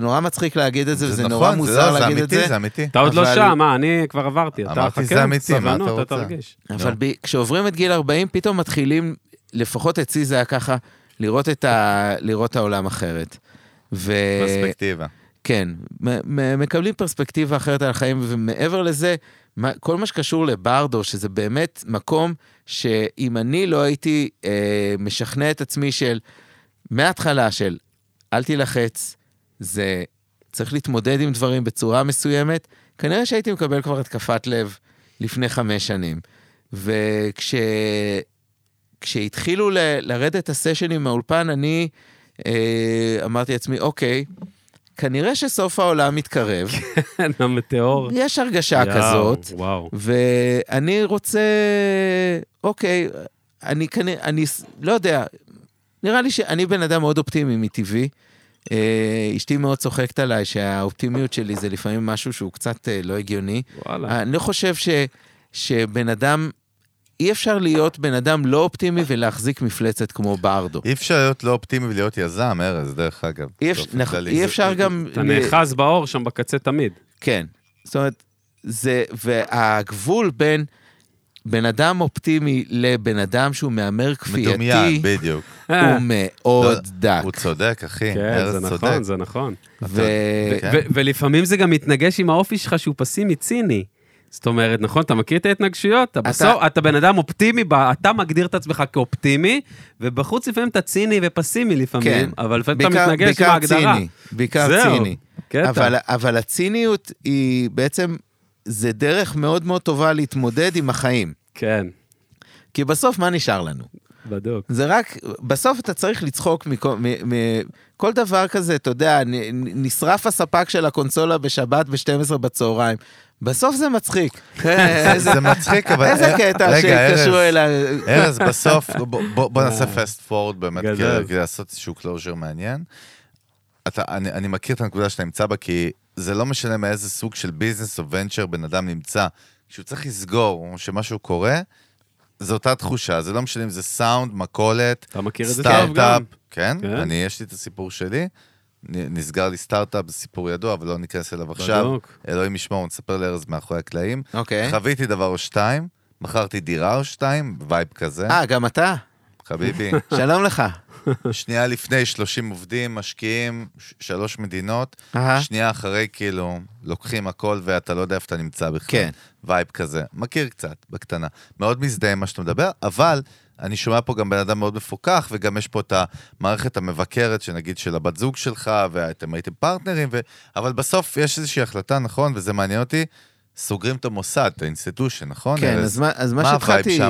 נורא מצחיק להגיד את זה, וזה נורא מוזר להגיד את זה. זה אמיתי. אתה עוד לא שם, אני כבר עברתי. אמרתי, זה אמיתי, מה אתה רוצה? אבל כשעוברים את גיל 40, פתאום מתחילים, לפחות אצלי זה היה ככה, לראות את העולם אחרת. פרספקטיבה. כן. מקבלים פרספקטיבה אחרת על החיים, ומעבר לזה, כל מה שקשור לברדו, שזה באמת מקום שאם אני לא הייתי משכנע את עצמי של, מההתחלה של, אל תילחץ, זה צריך להתמודד עם דברים בצורה מסוימת, כנראה שהייתי מקבל כבר התקפת לב לפני 5 שנים. וכשהתחילו לרדת הסשנים מהאולפן, אני אמרתי לעצמי, אוקיי, כנראה שסוף העולם מתקרב. כן, המטאור. יש הרגשה כזאת. וואו. ואני רוצה, אוקיי, אני לא יודע, נראה לי שאני בן אדם מאוד אופטימי מטבעי. אשתי מאוד צוחקת עליי שהאופטימיות שלי זה לפעמים משהו שהוא קצת לא הגיוני. וואלה. אני חושב שבן אדם, אי אפשר להיות בן אדם לא אופטימי ולהחזיק מפלצת כמו ברדו. אי אפשר להיות לא אופטימי ולהיות יזם, ארז, דרך אגב. אי אפשר גם... אתה נאחז באור שם בקצה תמיד. כן. זאת אומרת, והגבול בין בן אדם אופטימי לבן אדם שהוא מאמר כפייתי... מדומיין, בדיוק. הוא מאוד דק. הוא צודק, אחי. כן, זה נכון, זה נכון. ולפעמים זה גם מתנגש עם האופי שלך שהוא פסימי ציני. זאת אומרת, נכון, אתה מכיר את ההתנגשויות? אתה בן אדם אופטימי, אתה מגדיר את עצמך כאופטימי, ובחוץ לפעמים אתה ציני ופסימי לפעמים, אבל לפעמים אתה מתנגש עם ההגדרה. בעיקר ציני. אבל הציניות היא בעצם, זה דרך מאוד מאוד טובה להתמודד עם החיים. כן. כי בסוף מה נשאר לנו? בדוק. זה רק, בסוף אתה צריך לצחוק מכל דבר כזה, אתה יודע, נשרף הספק של הקונסולה בשבת ב-12 בצהריים. בסוף זה מצחיק. זה מצחיק, אבל... איזה קטע שהתקשו אליי. ארז, בסוף, בוא נעשה פסט פורד באמת, כדי לעשות איזשהו קלוז'ר מעניין. אני מכיר את הנקודה שאתה נמצא בה, כי זה לא משנה מאיזה סוג של ביזנס או ונצ'ר בן אדם נמצא, כשהוא צריך לסגור או שמשהו קורה, זו אותה תחושה, זה לא משנה אם זה סאונד, מכולת, סטארט-אפ, כן, יש לי את הסיפור שלי, נסגר לי סטארט-אפ, זה סיפור ידוע, אבל לא ניכנס אליו עכשיו, אלוהים ישמור, נספר לארז מאחורי הקלעים, חוויתי דבר או שתיים, מכרתי דירה או שתיים, וייב כזה. גם אתה? חביבי. שלום לך. שנייה לפני 30 עובדים, משקיעים, 3 מדינות, שנייה אחרי כאילו, לוקחים הכל ואתה לא יודע איפה אתה נמצא בכלל. כן. וייב כזה, מכיר קצת, בקטנה. מאוד מזדהה מה שאתה מדבר, אבל אני שומע פה גם בן אדם מאוד מפוקח, וגם יש פה את המערכת המבקרת, שנגיד של הבת זוג שלך, ואתם הייתם פרטנרים, אבל בסוף יש איזושהי החלטה, נכון, וזה מעניין אותי, סוגרים את המוסד, את האינסטיטושן, נכון? כן, אז מה שהתחלתי...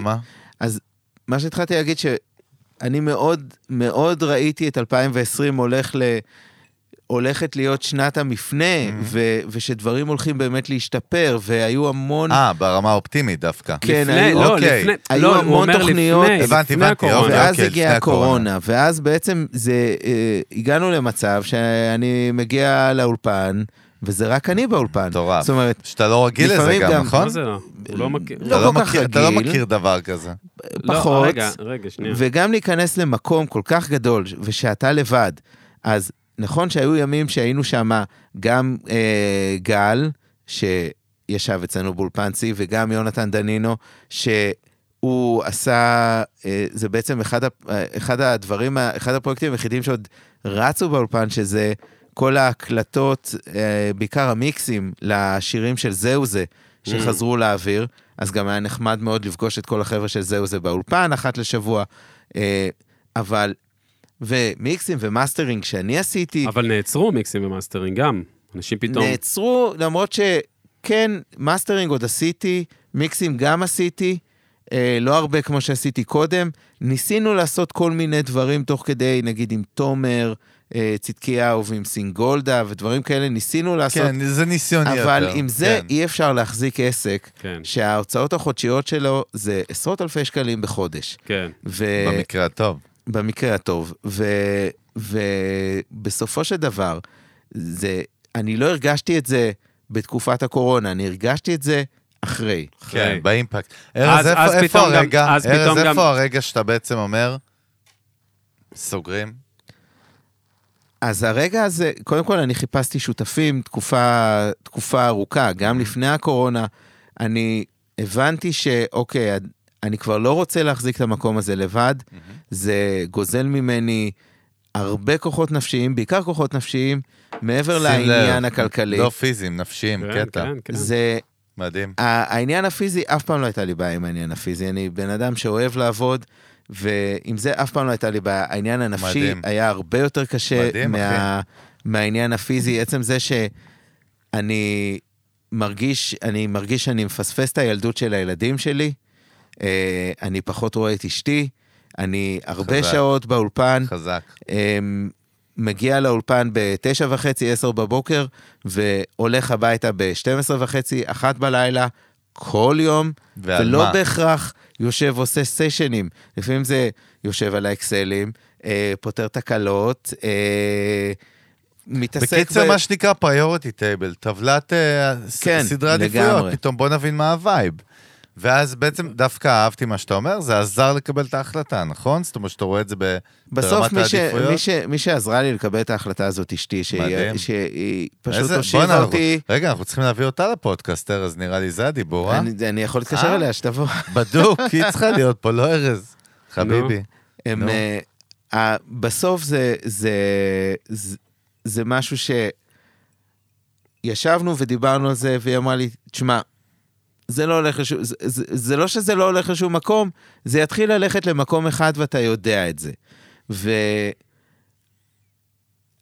מה שהתחלתי להגיד שאני מאוד, מאוד ראיתי את 2020 הולכת להיות שנת המפנה, ושדברים הולכים באמת להשתפר, והיו המון... ברמה האופטימית דווקא. כן, היו המון תוכניות. הבנתי, ואז הגיעה הקורונה, ואז בעצם הגענו למצב שאני מגיע לאולפן, וזה רק אני באולפן. זאת אומרת... שאתה לא רגיל לזה גם, נכון? לא כל כך רגיל. אתה לא מכיר דבר כזה. פחות. רגע, שנייה. וגם להיכנס למקום כל כך גדול, ושאתה לבד. אז נכון שהיו ימים שהיינו שם גם גל, שישב אצלנו באולפנצי, וגם יונתן דנינו, שהוא עשה... זה בעצם אחד הדברים, אחד הפרויקטים היחידים שעוד רצו באולפן, שזה... כל ההקלטות, בעיקר המיקסים לשירים של זהו זה, שחזרו לאוויר, אז גם היה נחמד מאוד לפגוש את כל החבר'ה של זהו זה באולפן, אחת לשבוע, אבל, ומיקסים ומאסטרינג שאני עשיתי... אבל נעצרו מיקסים ומאסטרינג גם, אנשים פתאום... נעצרו, למרות שכן, מאסטרינג עוד עשיתי, מיקסים גם עשיתי, לא הרבה כמו שעשיתי קודם, ניסינו לעשות כל מיני דברים תוך כדי, נגיד עם תומר, צדקיהו ועם סינגולדה ודברים כאלה ניסינו לעשות. כן, זה ניסיוני יותר. אבל עם זה אי אפשר להחזיק עסק שההוצאות החודשיות שלו זה 10,000 שקלים בחודש. כן, במקרה הטוב. במקרה הטוב. ובסופו של דבר, אני לא הרגשתי את זה בתקופת הקורונה, אני הרגשתי את זה אחרי. כן, באימפקט. ארז, איפה הרגע שאתה בעצם אומר, סוגרים? אז הרגע הזה, קודם כל אני חיפשתי שותפים תקופה ארוכה, גם לפני הקורונה, אני הבנתי שאוקיי, אני כבר לא רוצה להחזיק את המקום הזה לבד, זה גוזל ממני הרבה כוחות נפשיים, בעיקר כוחות נפשיים, מעבר לעניין הכלכלי. לא פיזיים, נפשיים, קטע. זה... מדהים. העניין הפיזי, אף פעם לא הייתה לי בעיה עם העניין הפיזי, אני בן אדם שאוהב לעבוד, ועם זה אף פעם לא הייתה לי בעיה. העניין הנפשי מדהים. היה הרבה יותר קשה מדהים, מהעניין הפיזי. עצם זה שאני מרגיש שאני מפספס את הילדות של הילדים שלי, אני פחות רואה את אשתי, אני הרבה חזק. שעות באולפן, חזק. מגיע לאולפן ב-9:30, 10 בבוקר, והולך הביתה ב-12:30, 1 בלילה, כל יום, ולא בהכרח יושב עושה סשנים. לפעמים זה יושב על האקסלים, פותר תקלות, מתעסק... בקיצר מה שנקרא פריוריטי טייבל, טבלת סדרה עדיפויות, פתאום בוא נבין מה הווייב. ואז בעצם דווקא אהבתי מה שאתה אומר, זה עזר לקבל את ההחלטה, נכון? זאת אומרת שאתה רואה את זה ברמת העדיפויות? בסוף מי שעזרה לי לקבל את ההחלטה הזאת אשתי, שהיא פשוט הושיבה אותי. רגע, אנחנו צריכים להביא אותה לפודקאסטר, אז נראה לי זה הדיבור, אה? אני יכול להתקשר אליה, שתבוא. בדוק, היא צריכה להיות פה, לא ארז. חביבי. בסוף זה משהו שישבנו ודיברנו על זה, והיא אמרה לי, תשמע, זה לא שזה לא הולך לשום מקום, זה יתחיל ללכת למקום אחד ואתה יודע את זה.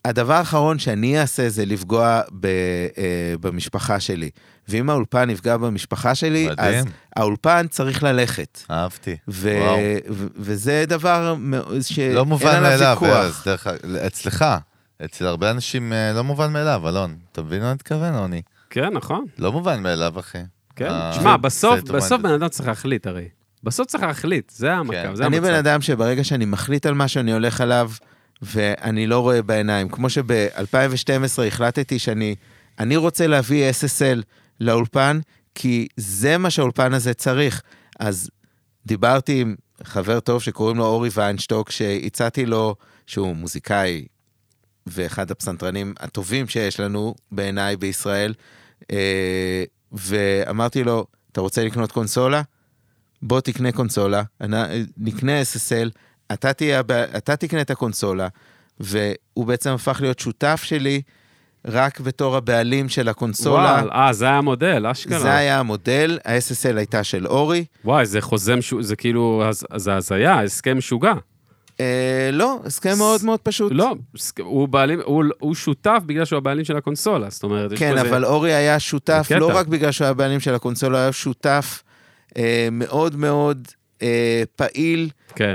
הדבר האחרון שאני אעשה זה לפגוע במשפחה שלי. ואם האולפן יפגע במשפחה שלי, אז האולפן צריך ללכת. אהבתי. וזה דבר שאין עליו ויכוח. אצלך, אצל הרבה אנשים לא מובן מאליו, אלון. אתה מבין מה אני מתכוון, רוני? כן, נכון. לא מובן מאליו, אחי. כן. שמע, בסוף בן אדם צריך להחליט, הרי. בסוף צריך להחליט, זה המצב. אני בן אדם שברגע שאני מחליט על מה שאני הולך עליו, ואני לא רואה בעיניים, כמו שב-2012 החלטתי שאני רוצה להביא SSL לאולפן, כי זה מה שהאולפן הזה צריך. אז דיברתי עם חבר טוב שקוראים לו אורי ויינשטוק, שהצעתי לו שהוא מוזיקאי, ואחד הפסנתרנים הטובים שיש לנו בעיניי בישראל, ואמרתי לו, אתה רוצה לקנות קונסולה? בוא תקנה קונסולה, נקנה SSL, אתה תקנה את הקונסולה, והוא בעצם הפך להיות שותף שלי, רק בתור הבעלים של הקונסולה. וואו, זה היה המודל, אשכרה. זה היה המודל, ה-SSL הייתה של אורי. וואי, זה חוזם, זה כאילו, זה היה הסכם משוגע. לא, הסכם מאוד מאוד פשוט. לא, הוא שותף בגלל שהוא הבעלים של הקונסולה, זאת אומרת. כן, אבל אורי היה שותף, לא רק בגלל שהוא הבעלים של הקונסולה, הוא היה שותף מאוד מאוד פעיל,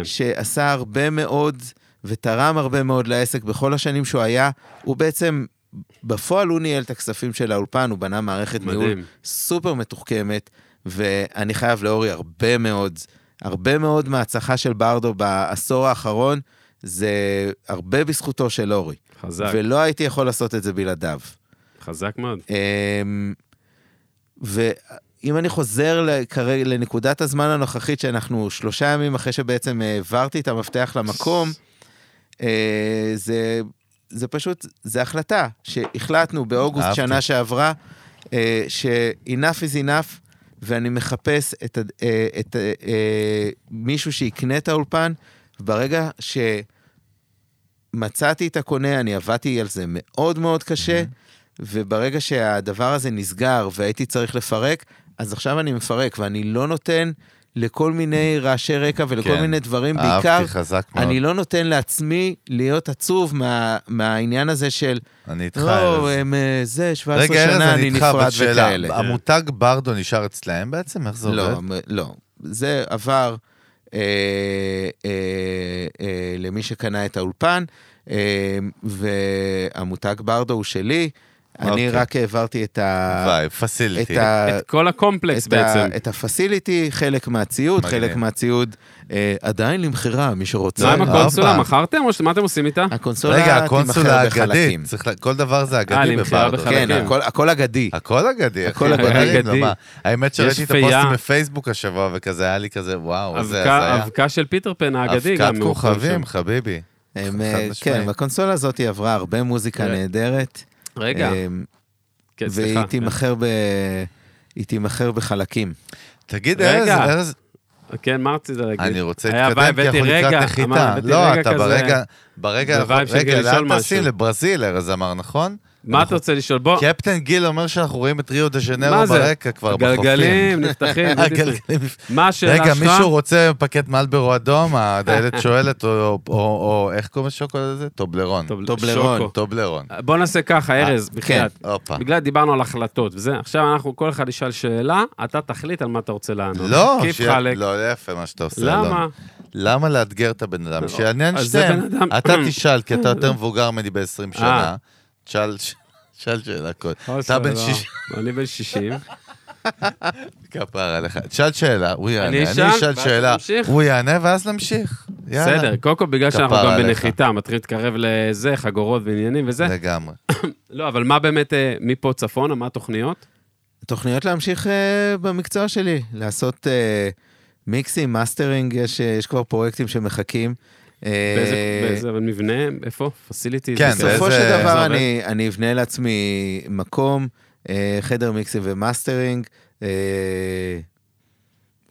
שעשה הרבה מאוד ותרם הרבה מאוד לעסק בכל השנים שהוא היה, הוא בעצם בפועל הוא ניהל את הכספים של האולפן, הוא בנה מערכת ניהול סופר מתוחכמת, ואני חייב לאורי הרבה מאוד, הרבה מאוד מההצלחה של ברדו בעשור האחרון, זה הרבה בזכותו של אורי. חזק. ולא הייתי יכול לעשות את זה בלעדיו. חזק מאוד. אם אני חוזר לנקודת הזמן הנוכחית, שאנחנו 3 ימים אחרי שבעצם העברתי את המפתח למקום, זה פשוט, זה החלטה שהחלטנו באוגוסט שנה שעברה, ש-enough is enough, ואני מחפש את מישהו שיקנה את האולפן, וברגע שמצאתי את הקונה, אני עבדתי על זה מאוד מאוד קשה, וברגע שהדבר הזה נסגר והייתי צריך לפרק, אז עכשיו אני מפרק, ואני לא נותן לכל מיני רעשי רקע ולכל מיני דברים, בעיקר, אני לא נותן לעצמי להיות עצוב מהעניין הזה של, אני איתך, זה 17 שנה אני נפרד וכאלה. המותג ברדו נשאר אצלהם בעצם? איך זה עובד? לא, זה עבר למי שקנה את האולפן, והמותג ברדו הוא שלי, אני רק העברתי את כל הקומפלקס בעצם. את הפסיליטי, חלק מהציוד, חלק מהציוד עדיין למחירה, מי שרוצה. מה עם הקונסולה? מכרתם או מה אתם עושים איתה? רגע, הקונסולה אגדית. כל דבר זה אגדי בברדו. כן, הכל אגדי. הכל אגדי. הכל אגדי. האמת שראיתי את הפוסטים בפייסבוק השבוע, וכזה היה לי כזה, וואו. אבקה של פיטר פן האגדי. אבקת כוכבים, חביבי. כן, והקונסולה הזאת היא עברה הרבה מוזיקה נהדרת. רגע. והיא תימחר בחלקים. תגיד, ארז. כן, מה רציתי להגיד? אני רוצה להתקדם, כי אנחנו לקראת נחיתה. לא, אתה ברגע, לאן תשים לברזיל, ארז אמר, נכון? מה אתה רוצה לשאול? בוא. קפטן גיל אומר שאנחנו רואים את ריו דה ז'נרו ברקע כבר בחופים. גלגלים, נפתחים. מה השאלה שלך? רגע, מישהו רוצה פקט מלברו אדום, הדיילת שואלת, או איך קוראים לשוקולד הזה? טובלרון. טובלרון. בוא נעשה ככה, ארז, בגלל דיברנו על החלטות וזה. עכשיו אנחנו כל אחד ישאל שאלה, אתה תחליט על מה אתה רוצה לענות. לא, לא יפה מה שאתה עושה. למה לאתגר את הבן אדם? שעניין שתם, אתה תשאל, כי אתה יותר מבוגר ממני ב-20 שנה. שאל שאלה קודם. אתה בן 60. אני בן 60. כפר עליך. שאל שאלה, הוא יענה. אני אשאל שאלה, הוא יענה ואז נמשיך. בסדר, קוקו בגלל שאנחנו גם בנחיתה, מתחילים להתקרב לזה, חגורות ועניינים וזה. לגמרי. לא, אבל מה באמת, מפה צפונה, מה התוכניות? התוכניות להמשיך במקצוע שלי, לעשות מיקסים, מאסטרינג, יש כבר פרויקטים שמחכים. באיזה מבנה, איפה? פסיליטי? כן, בסופו של דבר אני אבנה לעצמי מקום, חדר מיקסים ומאסטרינג,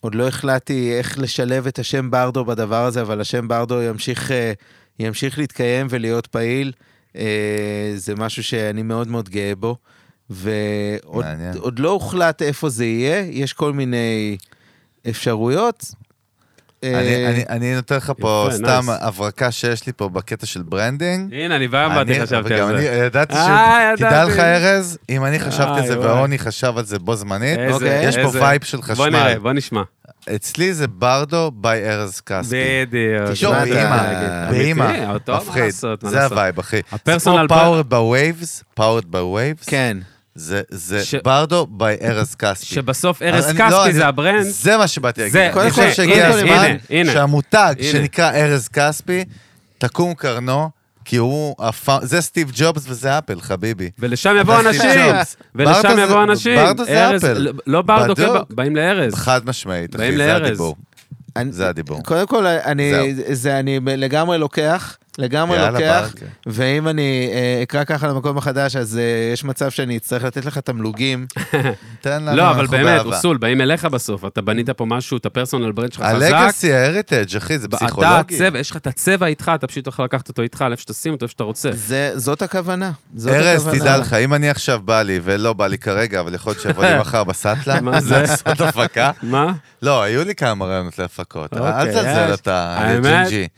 עוד לא החלטתי איך לשלב את השם ברדו בדבר הזה, אבל השם ברדו ימשיך להתקיים ולהיות פעיל, זה משהו שאני מאוד מאוד גאה בו, ועוד לא הוחלט איפה זה יהיה, יש כל מיני אפשרויות, אני נותן לך פה סתם הברקה שיש לי פה בקטע של ברנדינג. הנה, אני בא אמרתי חשבתי על זה. ידעתי שכדאי לך ארז, אם אני חשבתי על זה ואוני חשב על זה בו זמנית, יש פה וייב של חשמל. בוא נראה, בוא נשמע. אצלי זה ברדו ביי ארז קספי. בדיוק. תשאור, באמא, מפחיד. זה הווייב, אחי. כמו פאוורד בווייבס, פאוורד בווייבס. כן. זה ברדו ביי ארז קספי. שבסוף ארז קספי זה הברנד. זה מה שבאתי להגיד. קודם כל שהגיע הזמן שהמותג שנקרא ארז קספי, תקום קרנו, כי הוא, זה סטיב ג'ובס וזה אפל, חביבי. ולשם יבוא אנשים, ולשם יבוא אנשים. ברדו זה אפל. לא ברדו, באים לארז. חד משמעית, אחי, זה הדיבור. זה הדיבור. קודם כל, אני לגמרי לוקח, ואם אני אקרא ככה למקום החדש, אז יש מצב שאני אצטרך לתת לך תמלוגים. לא, אבל באמת, אוסול, באים אליך בסוף, אתה בנית פה משהו, את הפרסונל ברנד שלך חזק. הלגסי, ההריטג' אחי, זה פסיכולוגי. יש לך את הצבע איתך, אתה פשוט יכול לקחת אותו איתך, איפה שתשים אותו, איפה שאתה רוצה. זאת הכוונה. ארז, תדע לך, אם אני עכשיו בא לי, ולא בא לי כרגע, אבל יכול להיות שעבוד לי מחר בסטלה, זה לעשות הפקה. מה? לא, היו לי כמה רעיונות להפקות, אל תזלזל אתה, ג'ינג'י.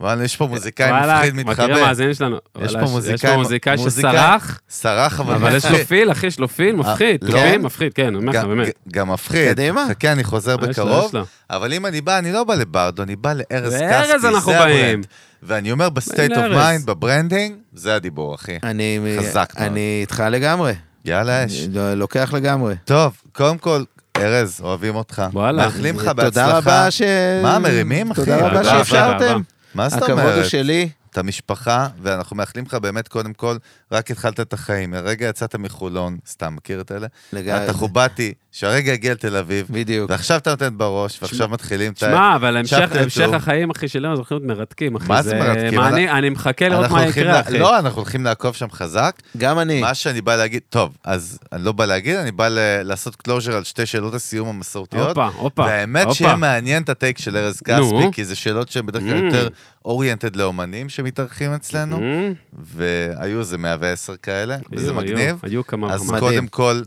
וואלה, יש פה מוזיקאי מפחיד מתחבא. מכירים מאזינים שלנו. יש פה מוזיקאי שסרח. סרח, אבל יש לו פיל, אחי, יש לו פיל, מפחיד. טובים, מפחיד, כן, באמת. גם מפחיד. קדימה. חכה, אני חוזר בקרוב. אבל אם אני בא, אני לא בא לברדו, אני בא לארז קספי. לארז אנחנו באים. ואני אומר בסטייט אוף מיינד, בברנדינג, זה הדיבור, אחי. חזק מאוד. אני איתך לגמרי. יאללה, יש. לוקח לגמרי. טוב, קודם כל, ארז, אוהבים אותך. מאחלים לך בהצלחה. מה מרימים, אחי? תודה רבה שאפשרתם. מה זאת אומרת? הכבוד הוא שלי. את המשפחה, ואנחנו מאחלים לך באמת קודם כל, רק התחלת את החיים, הרגע יצאת מחולון, סתם מכיר את אלה? לגמרי. אתה חובתי, שהרגע הגיע לתל אביב. בדיוק. ועכשיו אתה נותן בראש, ועכשיו מתחילים את... שמע, אבל המשך החיים, אחי שלנו, אנחנו הולכים להיות מרתקים, אחי. מה זה מרתקים? אני מחכה לראות מה יקרה, אחי. לא, אנחנו הולכים לעקוב שם חזק. גם אני. מה שאני בא להגיד, טוב, אז אני לא בא להגיד, אני בא לעשות קלוז'ר על שתי שאלות הסיום המסורתיות. והאמת שיהיה מעניין את הטייק של ארז קספי, כי זה שאלות שהן בדרך כלל יותר אוריינטד לאומנים שמתארחים אצלנו, והיו זה 110 כאלה, וזה מגניב. אז קודם כל,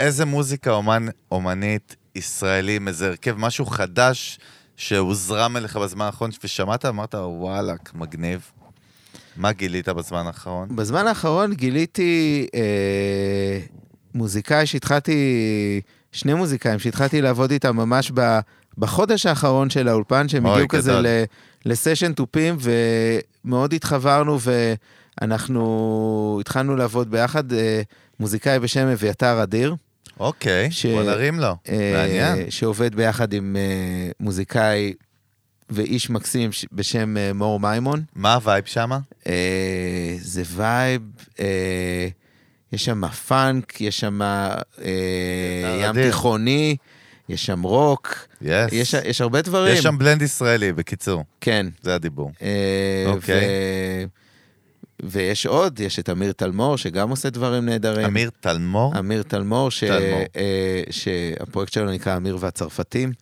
איזה מוזיקה אומנית ישראלים, איזה הרכב, משהו חדש שהוזרם אליך בזמן האחרון, ושמעת, אמרת, וואלק, מגניב. מה גילית בזמן האחרון? בזמן האחרון גיליתי מוזיקאי שני מוזיקאים שהתחלתי לעבוד איתם ממש בחודש האחרון של האולפן, שהם הגיעו כזה לסשן טופים, ומאוד התחברנו, ואנחנו התחלנו לעבוד ביחד, מוזיקאי בשם אביתר אדיר. אוקיי, בולרים לו, מעניין. שעובד ביחד עם מוזיקאי ואיש מקסים בשם מור מימון. מה הווייב שם? זה וייב... יש שם פאנק, יש שם ים תיכוני, יש שם רוק, יש הרבה דברים. יש שם בלנד ישראלי, בקיצור. כן. זה הדיבור. אוקיי. ויש עוד, יש את אמיר תלמור, שגם עושה דברים נהדרים. אמיר תלמור? אמיר תלמור, שהפרויקט שלו נקרא אמיר והצרפתים,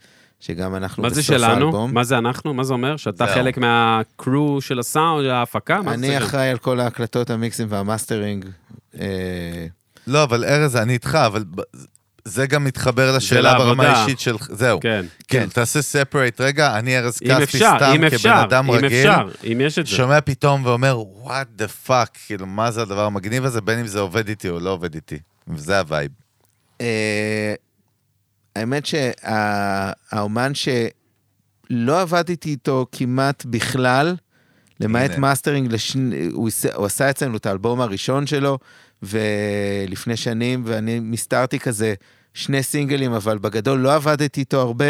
שגם אנחנו בסוף האלבום. מה זה אנחנו? מה זה אומר? שאתה חלק מהקרו של הסאונד, ההפקה? אני אחראי על כל ההקלטות, המיקסים והמאסטרינג. לא, אבל ארז, אני איתך, אבל... זה גם מתחבר לשאלה ברמה האישית של... זהו. כן. תעשה ספרייט רגע, אני ארז קספי סתם כבן אדם רגיל. אם יש את זה. שומע פתאום ואומר, what the fuck, כאילו, מה זה הדבר המגניב הזה, בין אם זה עובד איתי או לא עובד איתי. וזה הווייב. האמת שהאומן שלא עבד איתו כמעט בכלל, למעט מאסטרינג, הוא עשה אצלנו את האלבום הראשון שלו, ולפני שנים, ואני מסתרתי כזה שני סינגלים, אבל בגדול לא עבדתי איתו הרבה,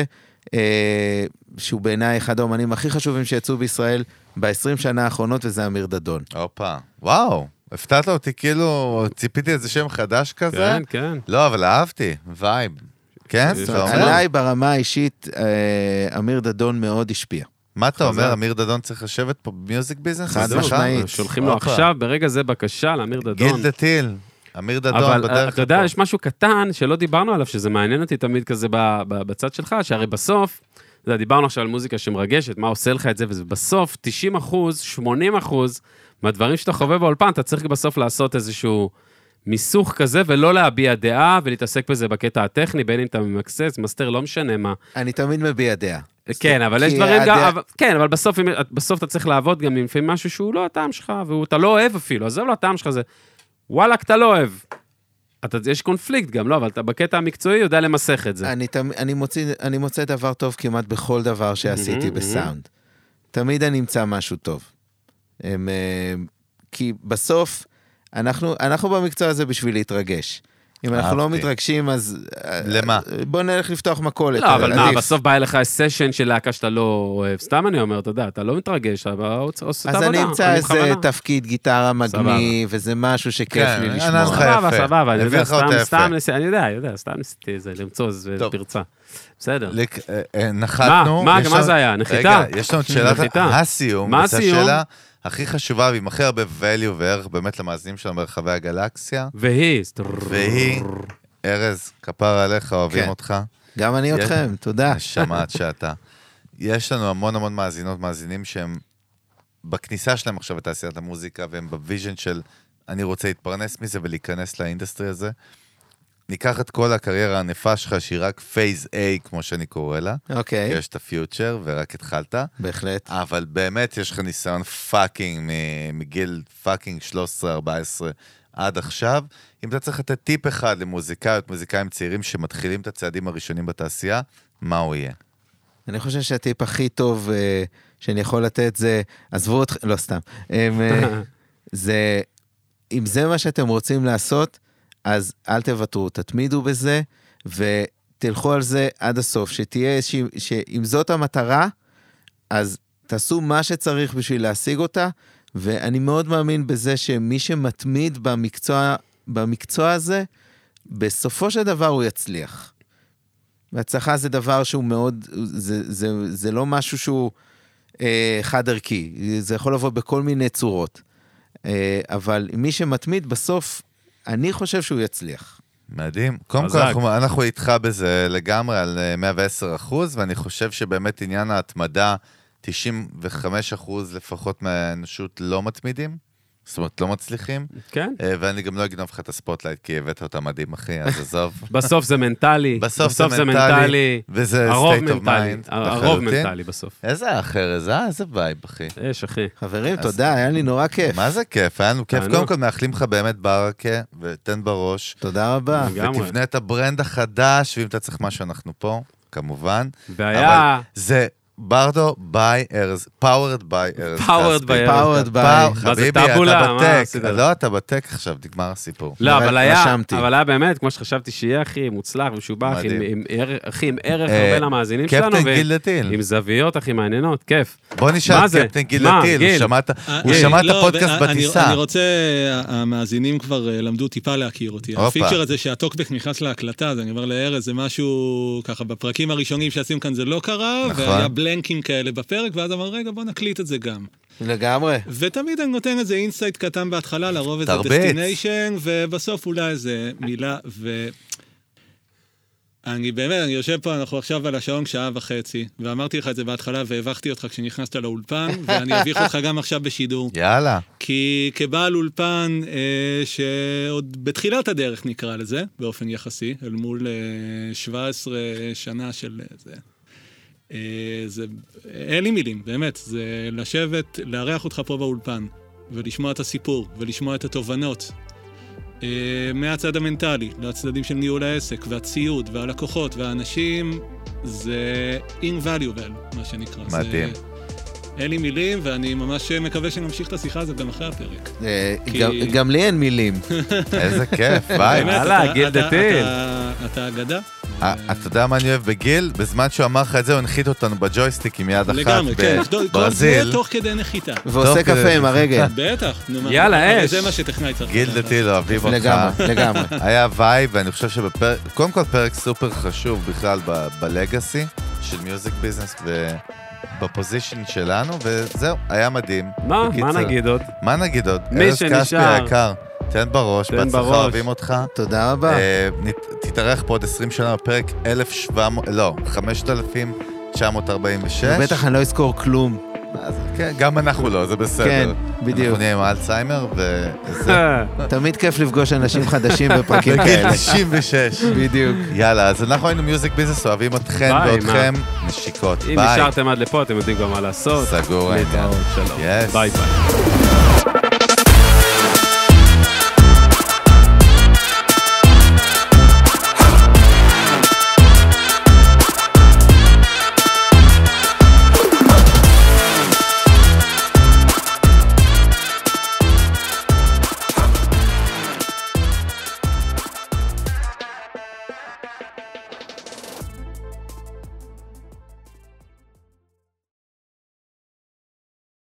שהוא בעיניי אחד האומנים הכי חשובים שיצאו בישראל, ב-20 שנה האחרונות, וזה אמיר דדון. אופה, וואו, הפתעת אותי כאילו, ציפיתי איזה שם חדש כזה? כן, כן. לא, אבל אהבתי, וייב. כן? עליי ברמה האישית, אמיר דדון מאוד השפיע. מה אתה אומר? אמיר דדון צריך לשבת פה במיוזיק ביזנס? חד משמעית. שולחים לו עכשיו, ברגע זה בקשה לאמיר דדון. גיל דתיל, אמיר דדון בדרך כלל. אבל אתה יודע, יש משהו קטן שלא דיברנו עליו, שזה מעניין אותי תמיד כזה בצד שלך, שהרי בסוף, דיברנו עכשיו על מוזיקה שמרגשת, מה עושה לך את זה, ובסוף 90%, 80% מהדברים שאתה חווה באולפן, אתה צריך בסוף לעשות איזשהו... מיסוך כזה, ולא להביע דעה, ולהתעסק בזה בקטע הטכני, בין אם אתה ממקסס, מסתר, לא משנה מה. אני תמיד מביע דעה. כן, אבל יש דברים גם, כן, אבל בסוף אתה צריך לעבוד גם לפעמים משהו שהוא לא הטעם שלך, ואתה לא אוהב אפילו, אז זה לא הטעם שלך, זה וואלק, אתה לא אוהב. יש קונפליקט גם, לא, אבל אתה בקטע המקצועי יודע למסך את זה. אני מוצא דבר טוב כמעט בכל דבר שעשיתי בסאונד. תמיד אני אמצא משהו טוב. כי בסוף, אנחנו במקצוע הזה בשביל להתרגש. אם אנחנו לא מתרגשים, אז... למה? בוא נלך לפתוח מכולת. לא, אבל מה, בסוף בא אליך סשן של להקה שאתה לא אוהב. סתם אני אומר, אתה יודע, אתה לא מתרגש, אבל עושה את עבודה. אז אני אמצא איזה תפקיד גיטרה מגניב, וזה משהו שכיף לי לשמוע. כן, סבבה, אני יודע, סתם ניסיתי איזה, למצוא איזה פרצה. בסדר. נחתנו. מה זה היה? נחיתה? רגע, יש לנו שאלת הסיום. מה הסיום? הכי חשובה, והיא מכי הרבה value וערך באמת למאזינים שלנו ברחבי הגלקסיה. והיא, ארז, כפר עליך, אוהבים אותך. גם אני אתכם, תודה. שמעת שאתה. יש לנו המון המון מאזינות, מאזינים שהם בכניסה שלהם עכשיו את תעשיית המוזיקה, והם בוויז'ן של אני רוצה להתפרנס מזה ולהיכנס לאינדסטרי הזה. ניקח את כל הקריירה הענפה שלך, שהיא רק פייז A, כמו שאני קורא לה. אוקיי. יש את הפיוטשר, ורק התחלת. בהחלט. אבל באמת יש לך ניסיון פאקינג, מגיל פאקינג 13-14 עד עכשיו. אם אתה צריך לתת טיפ אחד למוזיקאיות, מוזיקאים צעירים שמתחילים את הצעדים הראשונים בתעשייה, מה הוא יהיה? אני חושב שהטיפ הכי טוב שאני יכול לתת זה, עזבו אתכם, לא סתם. זה, אם זה מה שאתם רוצים לעשות, אז אל תוותרו, תתמידו בזה, ותלכו על זה עד הסוף, שתהיה איזושהי, שאם זאת המטרה, אז תעשו מה שצריך בשביל להשיג אותה, ואני מאוד מאמין בזה שמי שמתמיד במקצוע הזה, בסופו של דבר הוא יצליח. והצלחה זה דבר שהוא מאוד, זה לא משהו שהוא חד ערכי, זה יכול לבוא בכל מיני צורות. אבל מי שמתמיד בסוף, אני חושב שהוא יצליח. מדהים. קודם כל, אנחנו איתך בזה לגמרי על 110%, ואני חושב שבאמת עניין ההתמדה, 95% לפחות מהאנושות לא מתמידים, זאת אומרת, לא מצליחים. כן. ואני גם לא אגנוב לך את הספוטלייט, כי הבאת אותה מדהים, אחי, אז עזוב. בסוף זה מנטלי. בסוף זה מנטלי. וזה state of mind. הרוב מנטלי בסוף. איזה אחר, איזה וייב, אחי. יש, אחי. חברים, תודה, היה לי נורא כיף. מה זה כיף? היה לנו כיף. קודם כל, מאחלים לך באמת ברכה, ותן בראש. תודה רבה. ותבנה את הברנד החדש, ואם אתה צריך משהו, אנחנו פה, כמובן. והיה... זה... ברדו ביי ארז, פאוורד ביי ארז. פאוורד ביי ארז. פאוורד ביי. חביבי, אתה בטק. לא, אתה בטק עכשיו, נגמר הסיפור. לא, אבל היה באמת, כמו שחשבתי שיהיה אחי, מוצלח ושובח, אחי, עם ערך הרבה למאזינים שלנו. קפטן גיל לטיל. עם זוויות הכי מעניינות, כיף. בוא נשאל, קפטן גיל לטיל, הוא שמע את הפודקאסט בטיסה. אני רוצה, המאזינים כבר למדו טיפה להכיר אותי. הפיצ'ר הזה שהטוקבק נכנס להקלטה, אז אני אומר לארז, זה משהו ככה בפרקים הראשונים שעשינו כאן זה לא קרה, והיה בלנקים כאלה בפרק, ואז אמר, רגע, בוא נקליט את זה גם. לגמרי. ותמיד אני נותן איזה אינסייט קטן בהתחלה, לרוב איזה דסטיניישן, ובסוף אולי איזה מילה, אני באמת, אני יושב פה, אנחנו עכשיו על השעון שעה וחצי, ואמרתי לך את זה בהתחלה, והבכתי אותך כשנכנסת לאולפן, ואני אביך אותך גם עכשיו בשידור. יאללה. כי כבעל אולפן, שעוד בתחילת הדרך נקרא לזה, באופן יחסי, אל מול 17 שנה של זה. אין לי מילים, באמת, זה לשבת, לארח אותך פה באולפן, ולשמוע את הסיפור, ולשמוע את התובנות, מהצד המנטלי, לצדדים של ניהול העסק, והציוד, והלקוחות, והאנשים, זה invaluable, מה שנקרא. מדהים. אין לי מילים, ואני ממש מקווה שנמשיך את השיחה הזאת גם אחרי הפרק. גם לי אין מילים. איזה כיף, ביי. הלאה, גיל דה פז. אתה אגדה? אתה יודע מה אני אוהב בגיל? בזמן שהוא אמר לך את זה, הוא הנחית אותנו בג'ויסטיק עם יד אחת. לגמרי, כן. ברזיל. תוך כדי נחיתה. ועושה קפה עם הרגל. בטח. יאללה, אש. זה מה שטכנאי צריך. גיל דה פז, אוהבים אותך. לגמרי. היה וייב, ואני חושב שבפרק, קודם כל פרק סופר חשוב בכלל בלגאסי של מיוזיק ביזנס בפוזישן שלנו, וזהו, היה מדהים. מה נגיד עוד? מה נגיד עוד? מי שנשאר. תן בראש, בהצלחה, אוהבים אותך. תודה רבה. תתארך פה עוד 20 שנה בפרק 5,946. בטח אני לא אזכור כלום. כן, גם אנחנו לא, זה בסדר. כן, בדיוק. אנחנו נהיה עם אלציימר וזה. תמיד כיף לפגוש אנשים חדשים בפרקים כאלה. 96. בדיוק. יאללה, אז אנחנו היינו מיוזיק ביזנס, אוהבים אתכם ואתכם. נשיקות, ביי. אם נשארתם עד לפה, אתם יודעים גם מה לעשות. סגור. ביי ביי.